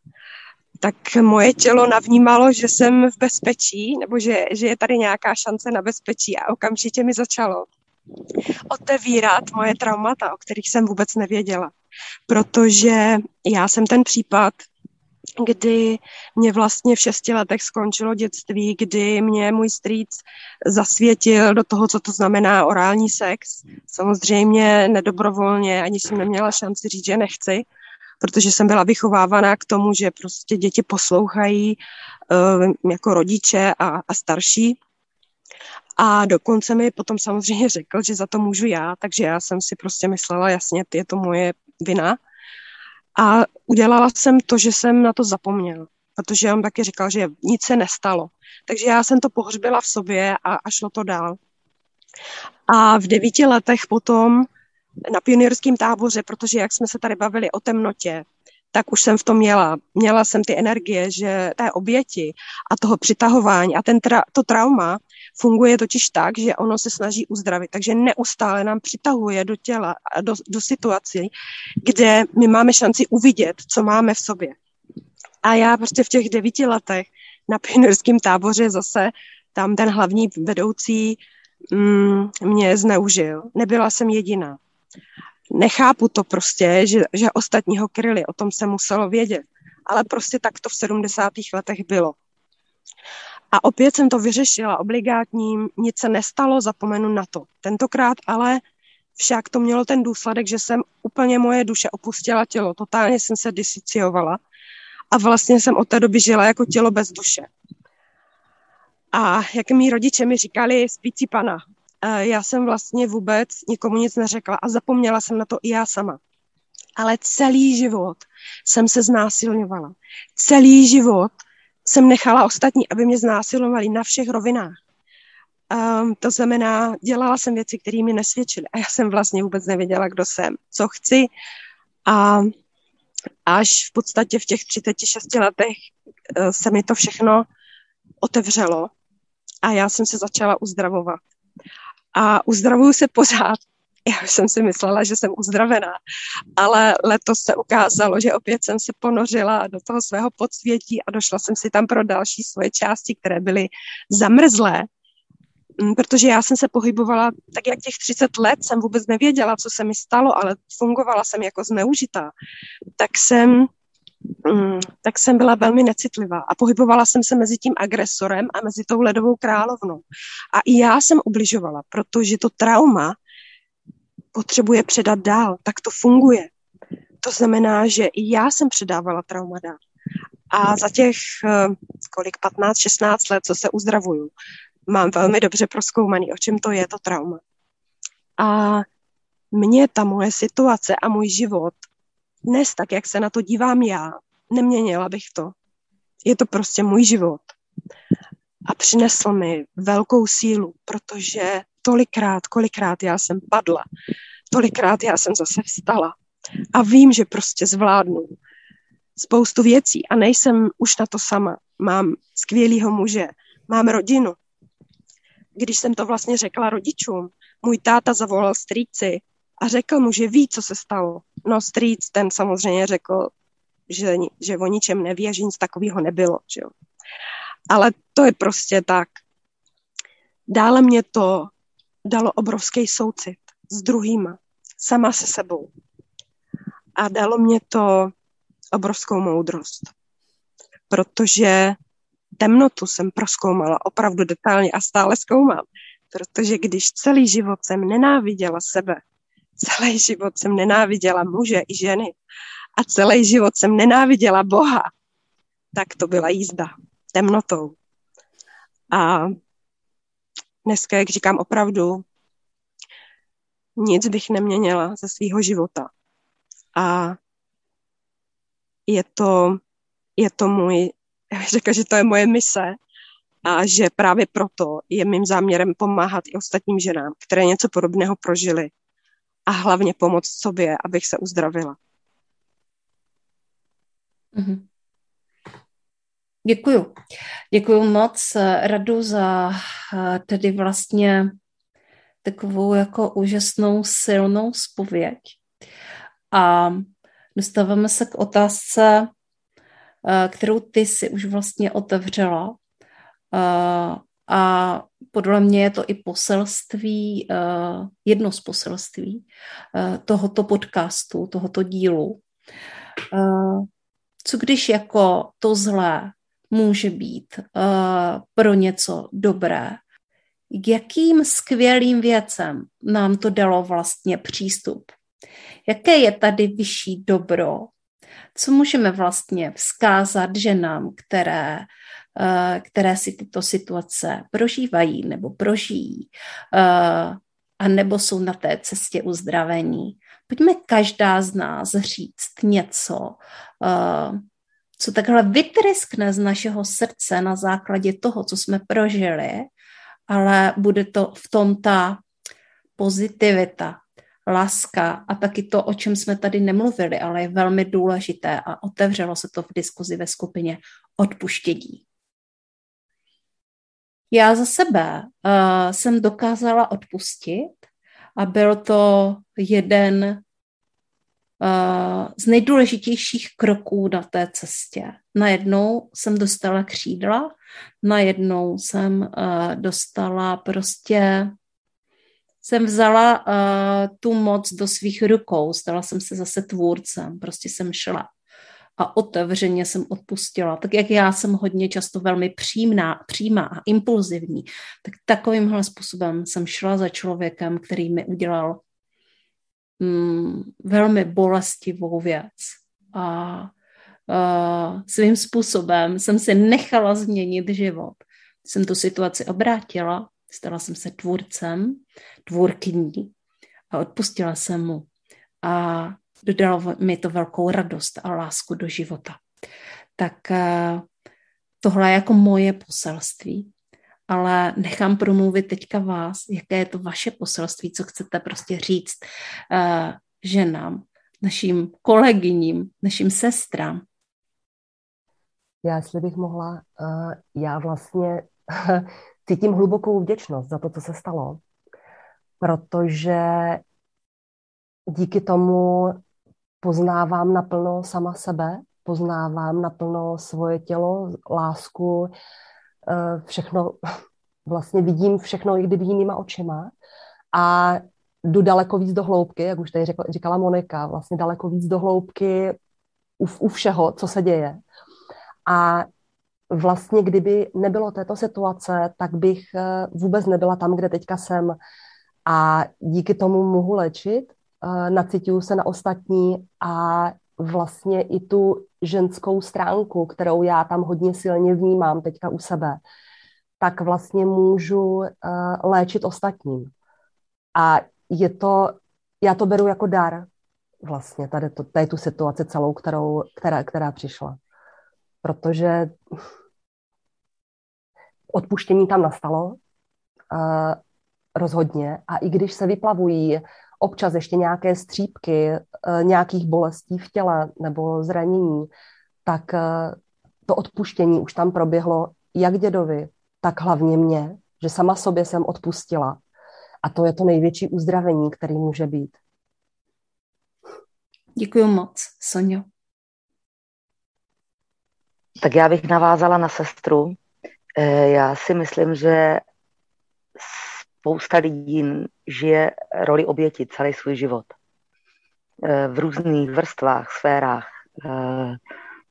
Tak moje tělo navnímalo, že jsem v bezpečí, nebo že, že je tady nějaká šance na bezpečí a okamžitě mi začalo otevírat moje traumata, o kterých jsem vůbec nevěděla. Protože já jsem ten případ, kdy mě vlastně v šesti letech skončilo dětství, kdy mě můj strýc zasvětil do toho, co to znamená orální sex. Samozřejmě nedobrovolně, ani jsem neměla šanci říct, že nechci. protože jsem byla vychovávaná k tomu, že prostě děti poslouchají uh, jako rodiče a, a starší. A dokonce mi potom samozřejmě řekl, že za to můžu já, takže já jsem si prostě myslela, jasně, je to moje vina. A udělala jsem to, že jsem na to zapomněla, protože on taky říkal, že nic se nestalo. Takže já jsem to pohřbila v sobě a, a šlo to dál. A v devíti letech potom na pionýrském táboře, protože jak jsme se tady bavili o temnotě, tak už jsem v tom měla. Měla jsem ty energie, že té oběti a toho přitahování a ten tra- to trauma funguje totiž tak, že ono se snaží uzdravit. Takže neustále nám přitahuje do těla, do, do situací, kde my máme šanci uvidět, co máme v sobě. A já prostě v těch devíti letech na pionýrském táboře zase tam ten hlavní vedoucí mm, mě zneužil. Nebyla jsem jediná. Nechápu to prostě, že, že ostatní ho kryli, o tom se muselo vědět. Ale prostě tak to v sedmdesátých letech bylo. A opět jsem to vyřešila obligátním, nic se nestalo, zapomenu na to. Tentokrát ale však to mělo ten důsledek, že jsem úplně moje duše opustila tělo, totálně jsem se disociovala a vlastně jsem od té doby žila jako tělo bez duše. A jak mý rodiče mi říkali spící pana, já jsem vlastně vůbec nikomu nic neřekla a zapomněla jsem na to i já sama. Ale celý život jsem se znásilňovala. Celý život jsem nechala ostatní, aby mě znásilňovali na všech rovinách. Um, to znamená, dělala jsem věci, které mi nesvědčily a já jsem vlastně vůbec nevěděla, kdo jsem, co chci. A až v podstatě v těch třiceti šesti letech uh, se mi to všechno otevřelo a já jsem se začala uzdravovat. A uzdravuju se pořád. Já už jsem si myslela, že jsem uzdravená, ale letos se ukázalo, že opět jsem se ponořila do toho svého podsvětí a došla jsem si tam pro další svoje části, které byly zamrzlé, protože já jsem se pohybovala tak, jak těch třicet let jsem vůbec nevěděla, co se mi stalo, ale fungovala jsem jako zneužitá. Tak jsem, tak jsem byla velmi necitlivá a pohybovala jsem se mezi tím agresorem a mezi tou ledovou královnou. A i já jsem ubližovala, protože to trauma potřebuje předat dál, tak to funguje. To znamená, že i já jsem předávala trauma dál. A za těch kolik, patnáct šestnáct let, co se uzdravuju, mám velmi dobře prozkoumaný, o čem to je to trauma. A mě ta moje situace a můj život dnes, tak jak se na to dívám já, neměnila bych to. Je to prostě můj život. A přinesl mi velkou sílu, protože tolikrát, kolikrát já jsem padla, tolikrát já jsem zase vstala. A vím, že prostě zvládnu spoustu věcí a nejsem už na to sama. Mám skvělýho muže, mám rodinu. Když jsem to vlastně řekla rodičům, můj táta zavolal strýci a řekl mu, že ví, co se stalo. No strýc ten samozřejmě řekl, že, že o ničem neví, že nic takového nebylo. Že jo. Ale to je prostě tak. Dále mě to dalo obrovský soucit s druhýma, sama se sebou. A dalo mě to obrovskou moudrost, protože temnotu jsem prozkoumala opravdu detailně a stále zkoumám, protože když celý život jsem nenáviděla sebe, celý život jsem nenáviděla muže i ženy a celý život jsem nenáviděla Boha, tak to byla jízda temnotou. A dneska, jak říkám opravdu, nic bych neměnila ze svého života. A je to, je to můj, já bych řekla, že to je moje mise a že právě proto je mým záměrem pomáhat i ostatním ženám, které něco podobného prožily a hlavně pomoct sobě, abych se uzdravila. Mhm. Děkuju. Děkuju moc, Radu, za tedy vlastně takovou jako úžasnou silnou zpověď. A dostáváme se k otázce, kterou ty si už vlastně otevřela. A podle mě je to i poselství, jedno z poselství tohoto podcastu, tohoto dílu. Co když jako to zlé může být uh, pro něco dobré. Jakým skvělým věcem nám to dalo vlastně přístup? Jaké je tady vyšší dobro, Co můžeme vlastně vzkázat ženám, které, které si tyto situace prožívají nebo prožijí, a nebo jsou na té cestě uzdravení? Pojďme každá z nás říct něco, co takhle vytryskne z našeho srdce na základě toho, co jsme prožili, ale bude to v tom ta pozitivita, láska a taky to, o čem jsme tady nemluvili, ale je velmi důležité a otevřelo se to v diskuzi ve skupině, odpuštění. Já za sebe uh, jsem dokázala odpustit a byl to jeden uh, z nejdůležitějších kroků na té cestě. Najednou jsem dostala křídla, najednou jsem uh, dostala prostě... jsem vzala uh, tu moc do svých rukou, stala jsem se zase tvůrcem, prostě jsem šla a otevřeně jsem odpustila. Tak jak já jsem hodně často velmi přímá, přímá a impulzivní, tak takovýmhle způsobem jsem šla za člověkem, který mi udělal mm, velmi bolestivou věc. A uh, svým způsobem jsem se nechala změnit život. Jsem tu situaci obrátila, stala jsem se tvůrcem, tvůrkyní a odpustila jsem mu. A dodalo mi to velkou radost a lásku do života. Tak tohle je jako moje poselství, ale nechám promluvit teďka vás, jaké je to vaše poselství, co chcete prostě říct ženám, našim kolegyním, našim sestrám. Já, jestli bych mohla, já vlastně... cítím hlubokou vděčnost za to, co se stalo, protože díky tomu poznávám naplno sama sebe, poznávám naplno svoje tělo, lásku, všechno, vlastně vidím všechno i kdyby jinýma očima a jdu daleko víc do hloubky, jak už tady řekla, říkala Monika, vlastně daleko víc do hloubky u, u všeho, co se děje. A vlastně, kdyby nebylo této situace, tak bych vůbec nebyla tam, kde teďka jsem. A díky tomu mohu léčit, nacituju se na ostatní a vlastně i tu ženskou stránku, kterou já tam hodně silně vnímám teďka u sebe, tak vlastně můžu léčit ostatním. A je to, já to beru jako dar vlastně tady, to, tady tu situaci celou, kterou, která, která přišla. Protože odpuštění tam nastalo uh, rozhodně a i když se vyplavují občas ještě nějaké střípky, uh, nějakých bolestí v těle nebo zranění, tak uh, to odpuštění už tam proběhlo jak dědovi, tak hlavně mě, že sama sobě jsem odpustila. A to je to největší uzdravení, který může být. Děkuji moc, Sonio. Tak já bych navázala na sestru. Já si myslím, že spousta lidí žije roli oběti celý svůj život. V různých vrstvách, sférách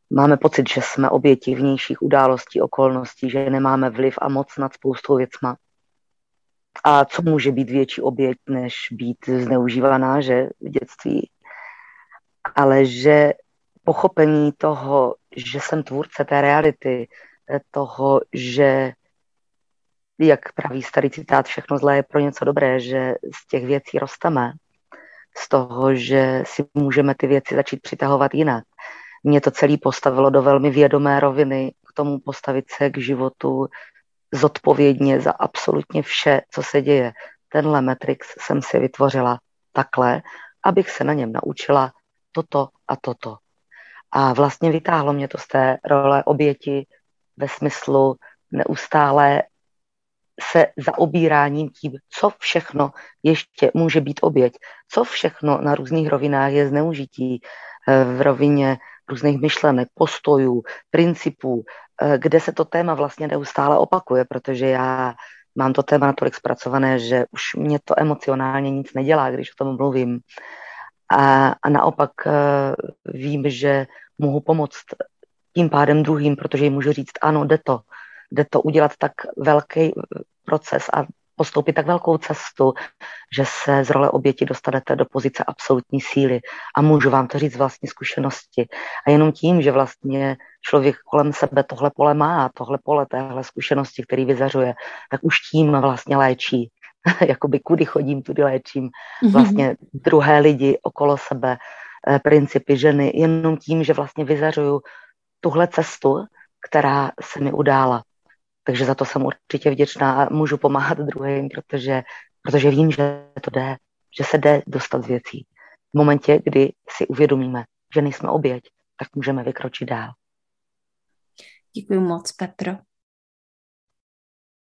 máme pocit, že jsme oběti vnějších událostí, okolností, že nemáme vliv a moc nad spoustou věcma. A co může být větší oběť, než být zneužívaná, že v dětství. Ale že pochopení toho, že jsem tvůrce té reality, toho, že, jak praví starý citát, všechno zlé je pro něco dobré, že z těch věcí rosteme, z toho, že si můžeme ty věci začít přitahovat jinak. Mě to celé postavilo do velmi vědomé roviny k tomu postavit se k životu zodpovědně za absolutně vše, co se děje. Tenhle matrix jsem si vytvořila takhle, abych se na něm naučila toto a toto. A vlastně vytáhlo mě to z té role oběti ve smyslu neustále se zaobíráním tím, co všechno ještě může být oběť, co všechno na různých rovinách je zneužití v rovině různých myšlenek, postojů, principů, kde se to téma vlastně neustále opakuje, protože já mám to téma natolik zpracované, že už mě to emocionálně nic nedělá, když o tom mluvím. A, a naopak vím, že mohu pomoct tím pádem druhým, protože jim můžu říct, ano, jde to, jde to udělat tak velký proces a postoupit tak velkou cestu, že se z role oběti dostanete do pozice absolutní síly. A můžu vám to říct z vlastní zkušenosti. A jenom tím, že vlastně člověk kolem sebe tohle pole má, tohle pole, téhle zkušenosti, který vyzařuje, tak už tím vlastně léčí. Jakoby kudy chodím, tudy léčím. Vlastně druhé lidi okolo sebe, principy ženy, jenom tím, že vlastně vyzařuju tuhle cestu, která se mi udála. Takže za to jsem určitě vděčná a můžu pomáhat druhým, protože, protože vím, že to jde, že se jde dostat z věcí. V momentě, kdy si uvědomíme, že nejsme oběť, tak můžeme vykročit dál. Děkuji moc, Petro.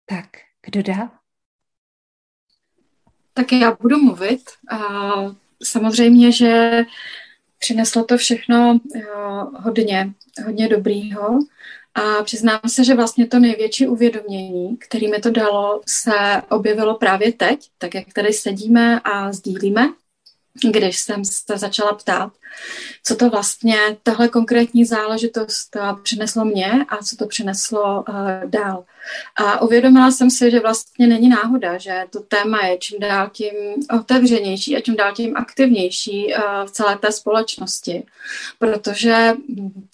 Tak, kdo dál? Tak já budu mluvit. A samozřejmě, že přineslo to všechno hodně, hodně dobrýho. A přiznám se, že vlastně to největší uvědomění, které mi to dalo, se objevilo právě teď, tak jak tady sedíme a sdílíme, když jsem se začala ptát, co to vlastně tahle konkrétní záležitost přineslo mně a co to přineslo uh, dál. A uvědomila jsem si, že vlastně není náhoda, že to téma je čím dál tím otevřenější a čím dál tím aktivnější uh, v celé té společnosti, protože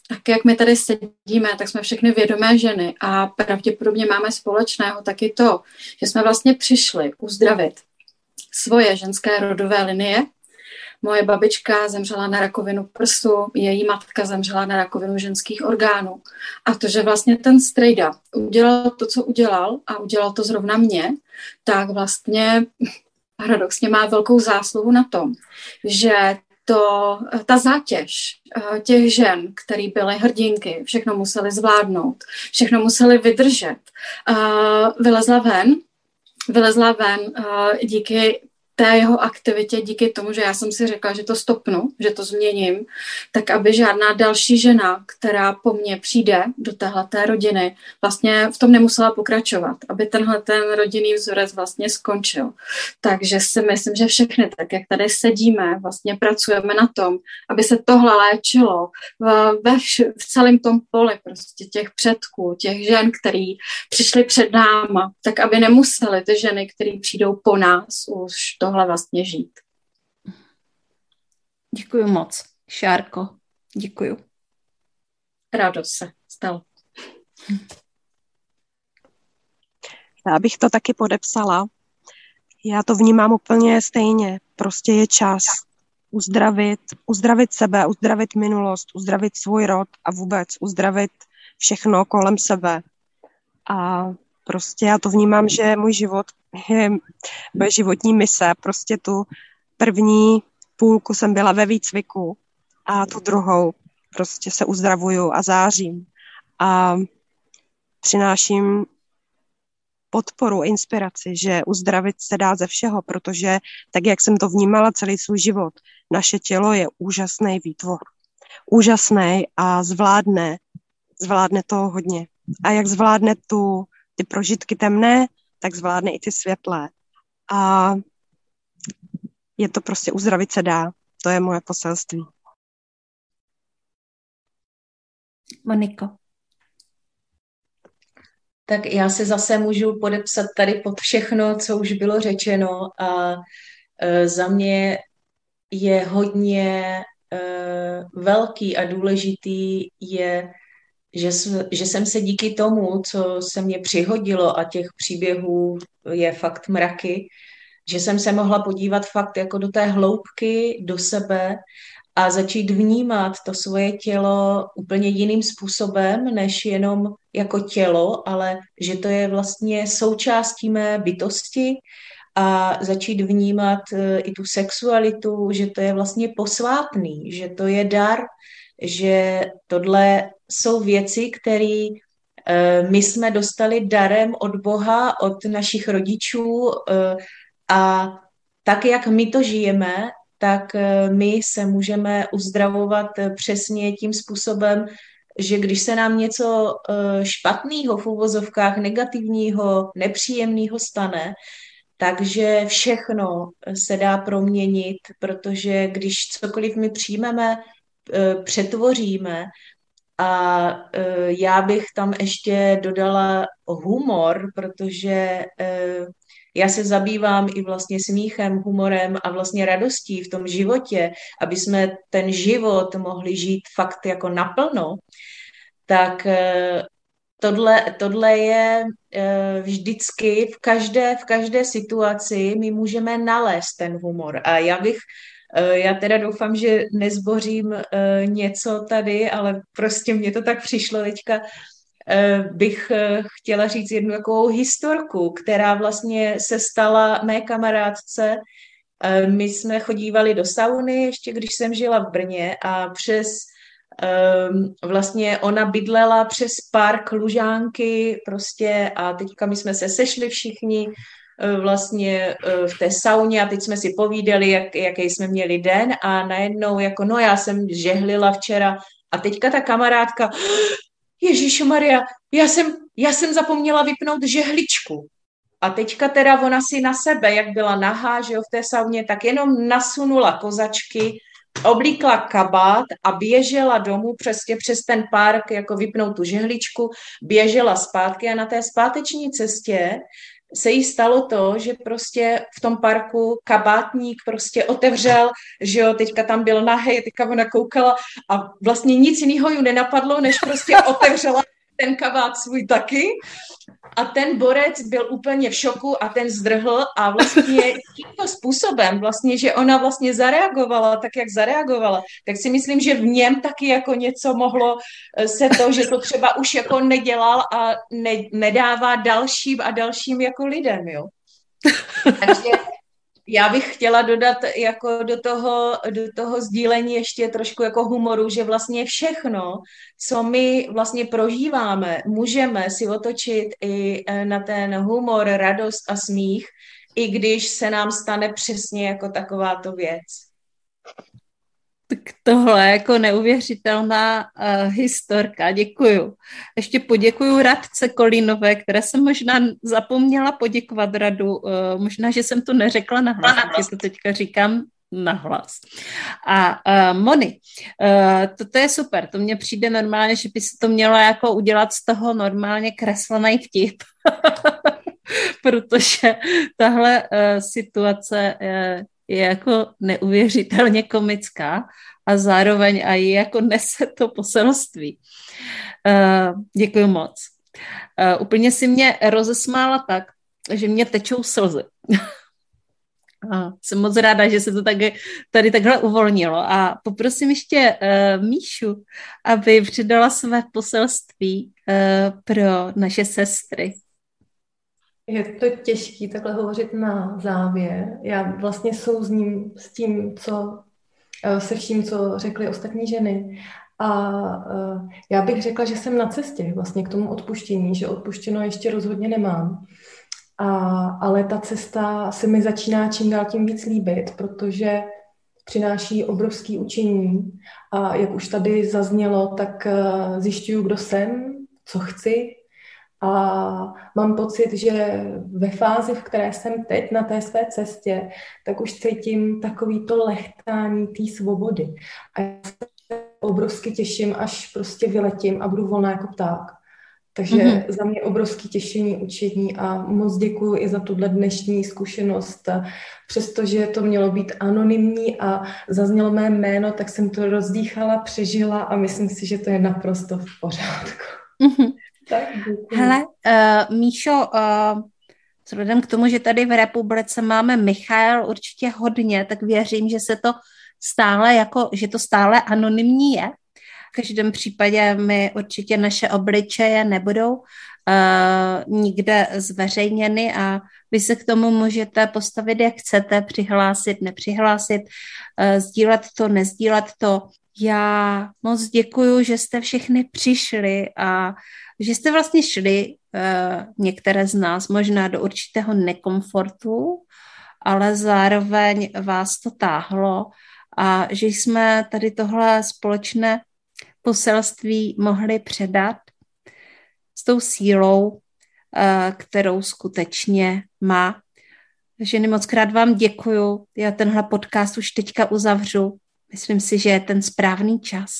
tak, jak my tady sedíme, tak jsme všechny vědomé ženy a pravděpodobně máme společného taky to, že jsme vlastně přišli uzdravit svoje ženské rodové linie. Moje babička zemřela na rakovinu prsu, její matka zemřela na rakovinu ženských orgánů. A to, že vlastně ten strejda udělal to, co udělal a udělal to zrovna mě, tak vlastně paradoxně má velkou zásluhu na tom, že to, ta zátěž těch žen, které byly hrdinky, všechno museli zvládnout, všechno museli vydržet, vylezla ven, vylezla ven díky té jeho aktivitě, díky tomu, že já jsem si řekla, že to stopnu, že to změním, tak aby žádná další žena, která po mně přijde do téhleté rodiny, vlastně v tom nemusela pokračovat, aby tenhle ten rodinný vzorec vlastně skončil. Takže si myslím, že všechny, tak jak tady sedíme, vlastně pracujeme na tom, aby se tohle léčilo ve vš- v celém tom poli prostě těch předků, těch žen, který přišli před náma, tak aby nemuseli ty ženy, které přijdou po nás, už to tohle vlastně žít. Děkuji moc, Šárko. Děkuji. Rádo se stalo. Já bych to taky podepsala. Já to vnímám úplně stejně. Prostě je čas uzdravit, uzdravit sebe, uzdravit minulost, uzdravit svůj rod a vůbec uzdravit všechno kolem sebe. A prostě já to vnímám, že můj život je moje životní mise. Prostě tu první půlku jsem byla ve výcviku a tu druhou prostě se uzdravuju a zářím. A přináším podporu, inspiraci, že uzdravit se dá ze všeho, protože tak, jak jsem to vnímala celý svůj život, naše tělo je úžasný výtvor. Úžasný a zvládne, zvládne to hodně. A jak zvládne tu ty prožitky temné, tak zvládne i ty světlé. A je to prostě uzdravit se dá. To je moje poselství. Moniko. Tak já se zase můžu podepsat tady pod všechno, co už bylo řečeno a e, za mě je hodně e, velký a důležitý je Že, že jsem se díky tomu, co se mě přihodilo a těch příběhů je fakt mraky, že jsem se mohla podívat fakt jako do té hloubky, do sebe a začít vnímat to svoje tělo úplně jiným způsobem, než jenom jako tělo, ale že to je vlastně součástí mé bytosti a začít vnímat i tu sexualitu, že to je vlastně posvátný, že to je dar, že tohle jsou věci, které uh, my jsme dostali darem od Boha, od našich rodičů uh, a tak, jak my to žijeme, tak uh, my se můžeme uzdravovat přesně tím způsobem, že když se nám něco uh, špatného v uvozovkách, negativního, nepříjemného stane, takže všechno se dá proměnit, protože když cokoliv my přijmeme, přetvoříme a já bych tam ještě dodala humor, protože Já se zabývám i vlastně smíchem, humorem a vlastně radostí v tom životě, aby jsme ten život mohli žít fakt jako naplno, tak tohle, tohle je vždycky v každé, v každé situaci my můžeme nalézt ten humor. A já bych Já teda doufám, že nezbořím něco tady, ale prostě mě to tak přišlo teďka. Bych chtěla říct jednu takovou historku, která vlastně se stala mé kamarádce. My jsme chodívali do sauny, ještě když jsem žila v Brně, a přes vlastně ona bydlela přes park Lužánky prostě, a teďka my jsme se sešli všichni vlastně v té sauně a teď jsme si povídali, jak, jaký jsme měli den, a najednou jako no já jsem žehlila včera a teďka ta kamarádka: Ježíšmarja, já jsem, já jsem zapomněla vypnout žehličku. A teďka teda ona si na sebe, jak byla nahá, že jo, v té sauně, tak jenom nasunula kozačky, oblíkla kabát a běžela domů přesně přes ten park, jako vypnout tu žehličku, běžela zpátky a na té zpáteční cestě se jí stalo to, že prostě v tom parku kabátník prostě otevřel, že jo, teďka tam byl nahej, teďka ona koukala a vlastně nic jiného ju nenapadlo, než prostě otevřela ten kabát svůj taky, a ten borec byl úplně v šoku a ten zdrhl, a vlastně tímto způsobem vlastně, že ona vlastně zareagovala tak, jak zareagovala, tak si myslím, že v něm taky jako něco mohlo se to, že to třeba už jako nedělal a ne, nedává dalším a dalším jako lidem, jo. Takže já bych chtěla dodat jako do toho, do toho sdílení ještě trošku jako humoru, že vlastně všechno, co my vlastně prožíváme, můžeme si otočit i na ten humor, radost a smích, i když se nám stane přesně jako takováto věc. Tak tohle je jako neuvěřitelná uh, historka, děkuju. Ještě poděkuju Radce Kolínové, které jsem možná zapomněla poděkovat Radu, uh, možná, že jsem to neřekla nahlas, takže to teďka říkám nahlas. A uh, Moni, uh, toto je super, to mně přijde normálně, že by se to mělo jako udělat z toho normálně kreslený vtip, protože tahle uh, situace uh, je jako neuvěřitelně komická a zároveň a je jako nese to poselství. Uh, děkuji moc. Uh, úplně si mě rozesmála tak, že mě tečou slzy. uh, jsem moc ráda, že se to tady, tady takhle uvolnilo, a poprosím ještě uh, Míšu, aby předala své poselství uh, pro naše sestry. Je to těžké takhle hovořit na závěr. Já vlastně souzním s tím, co, se vším, co řekly ostatní ženy. A já bych řekla, že jsem na cestě vlastně k tomu odpuštění, že odpuštěno ještě rozhodně nemám. A, ale ta cesta se mi začíná čím dál tím víc líbit, protože přináší obrovské učení. A jak už tady zaznělo, tak zjišťuju, kdo jsem, co chci. A mám pocit, že ve fázi, v které jsem teď na té své cestě, tak už cítím takový to lechtání té svobody. A já se obrovsky těším, až prostě vyletím a budu volná jako pták. Takže mm-hmm. za mě obrovské těšení, učení, a moc děkuju i za tuhle dnešní zkušenost. Přestože to mělo být anonymní a zaznělo mé jméno, tak jsem to rozdýchala, přežila a myslím si, že to je naprosto v pořádku. Mm-hmm. Tak, hele, uh, Míšo, uh, vzhledem k tomu, že tady v republice máme Michael určitě hodně, tak věřím, že se to stále jako, že to stále anonymní je. V každém případě my určitě naše obličeje nebudou uh, nikde zveřejněny a vy se k tomu můžete postavit, jak chcete, přihlásit, nepřihlásit, uh, sdílet to, nezdílet to. Já moc děkuju, že jste všechny přišli a že jste vlastně šli eh, některé z nás možná do určitého nekomfortu, ale zároveň vás to táhlo a že jsme tady tohle společné poselství mohli předat s tou sílou, eh, kterou skutečně má. Ženy, moc krát vám děkuju. Já tenhle podcast už teďka uzavřu. Myslím si, že je ten správný čas.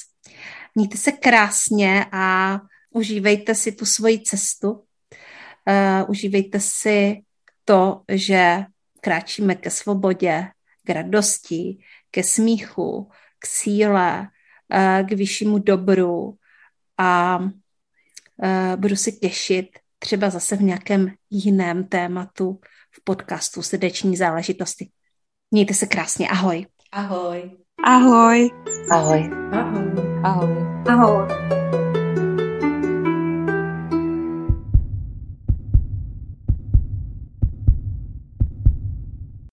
Mějte se krásně a užívejte si tu svoji cestu. Uh, užívejte si to, že kráčíme ke svobodě, k radosti, ke smíchu, k síle, k vyššímu dobru a budu se těšit třeba zase v nějakém jiném tématu v podcastu Srdeční záležitosti. Mějte se krásně, ahoj. Ahoj. Ahoj. Ahoj. Ahoj. Ahoj. Ahoj. Ahoj.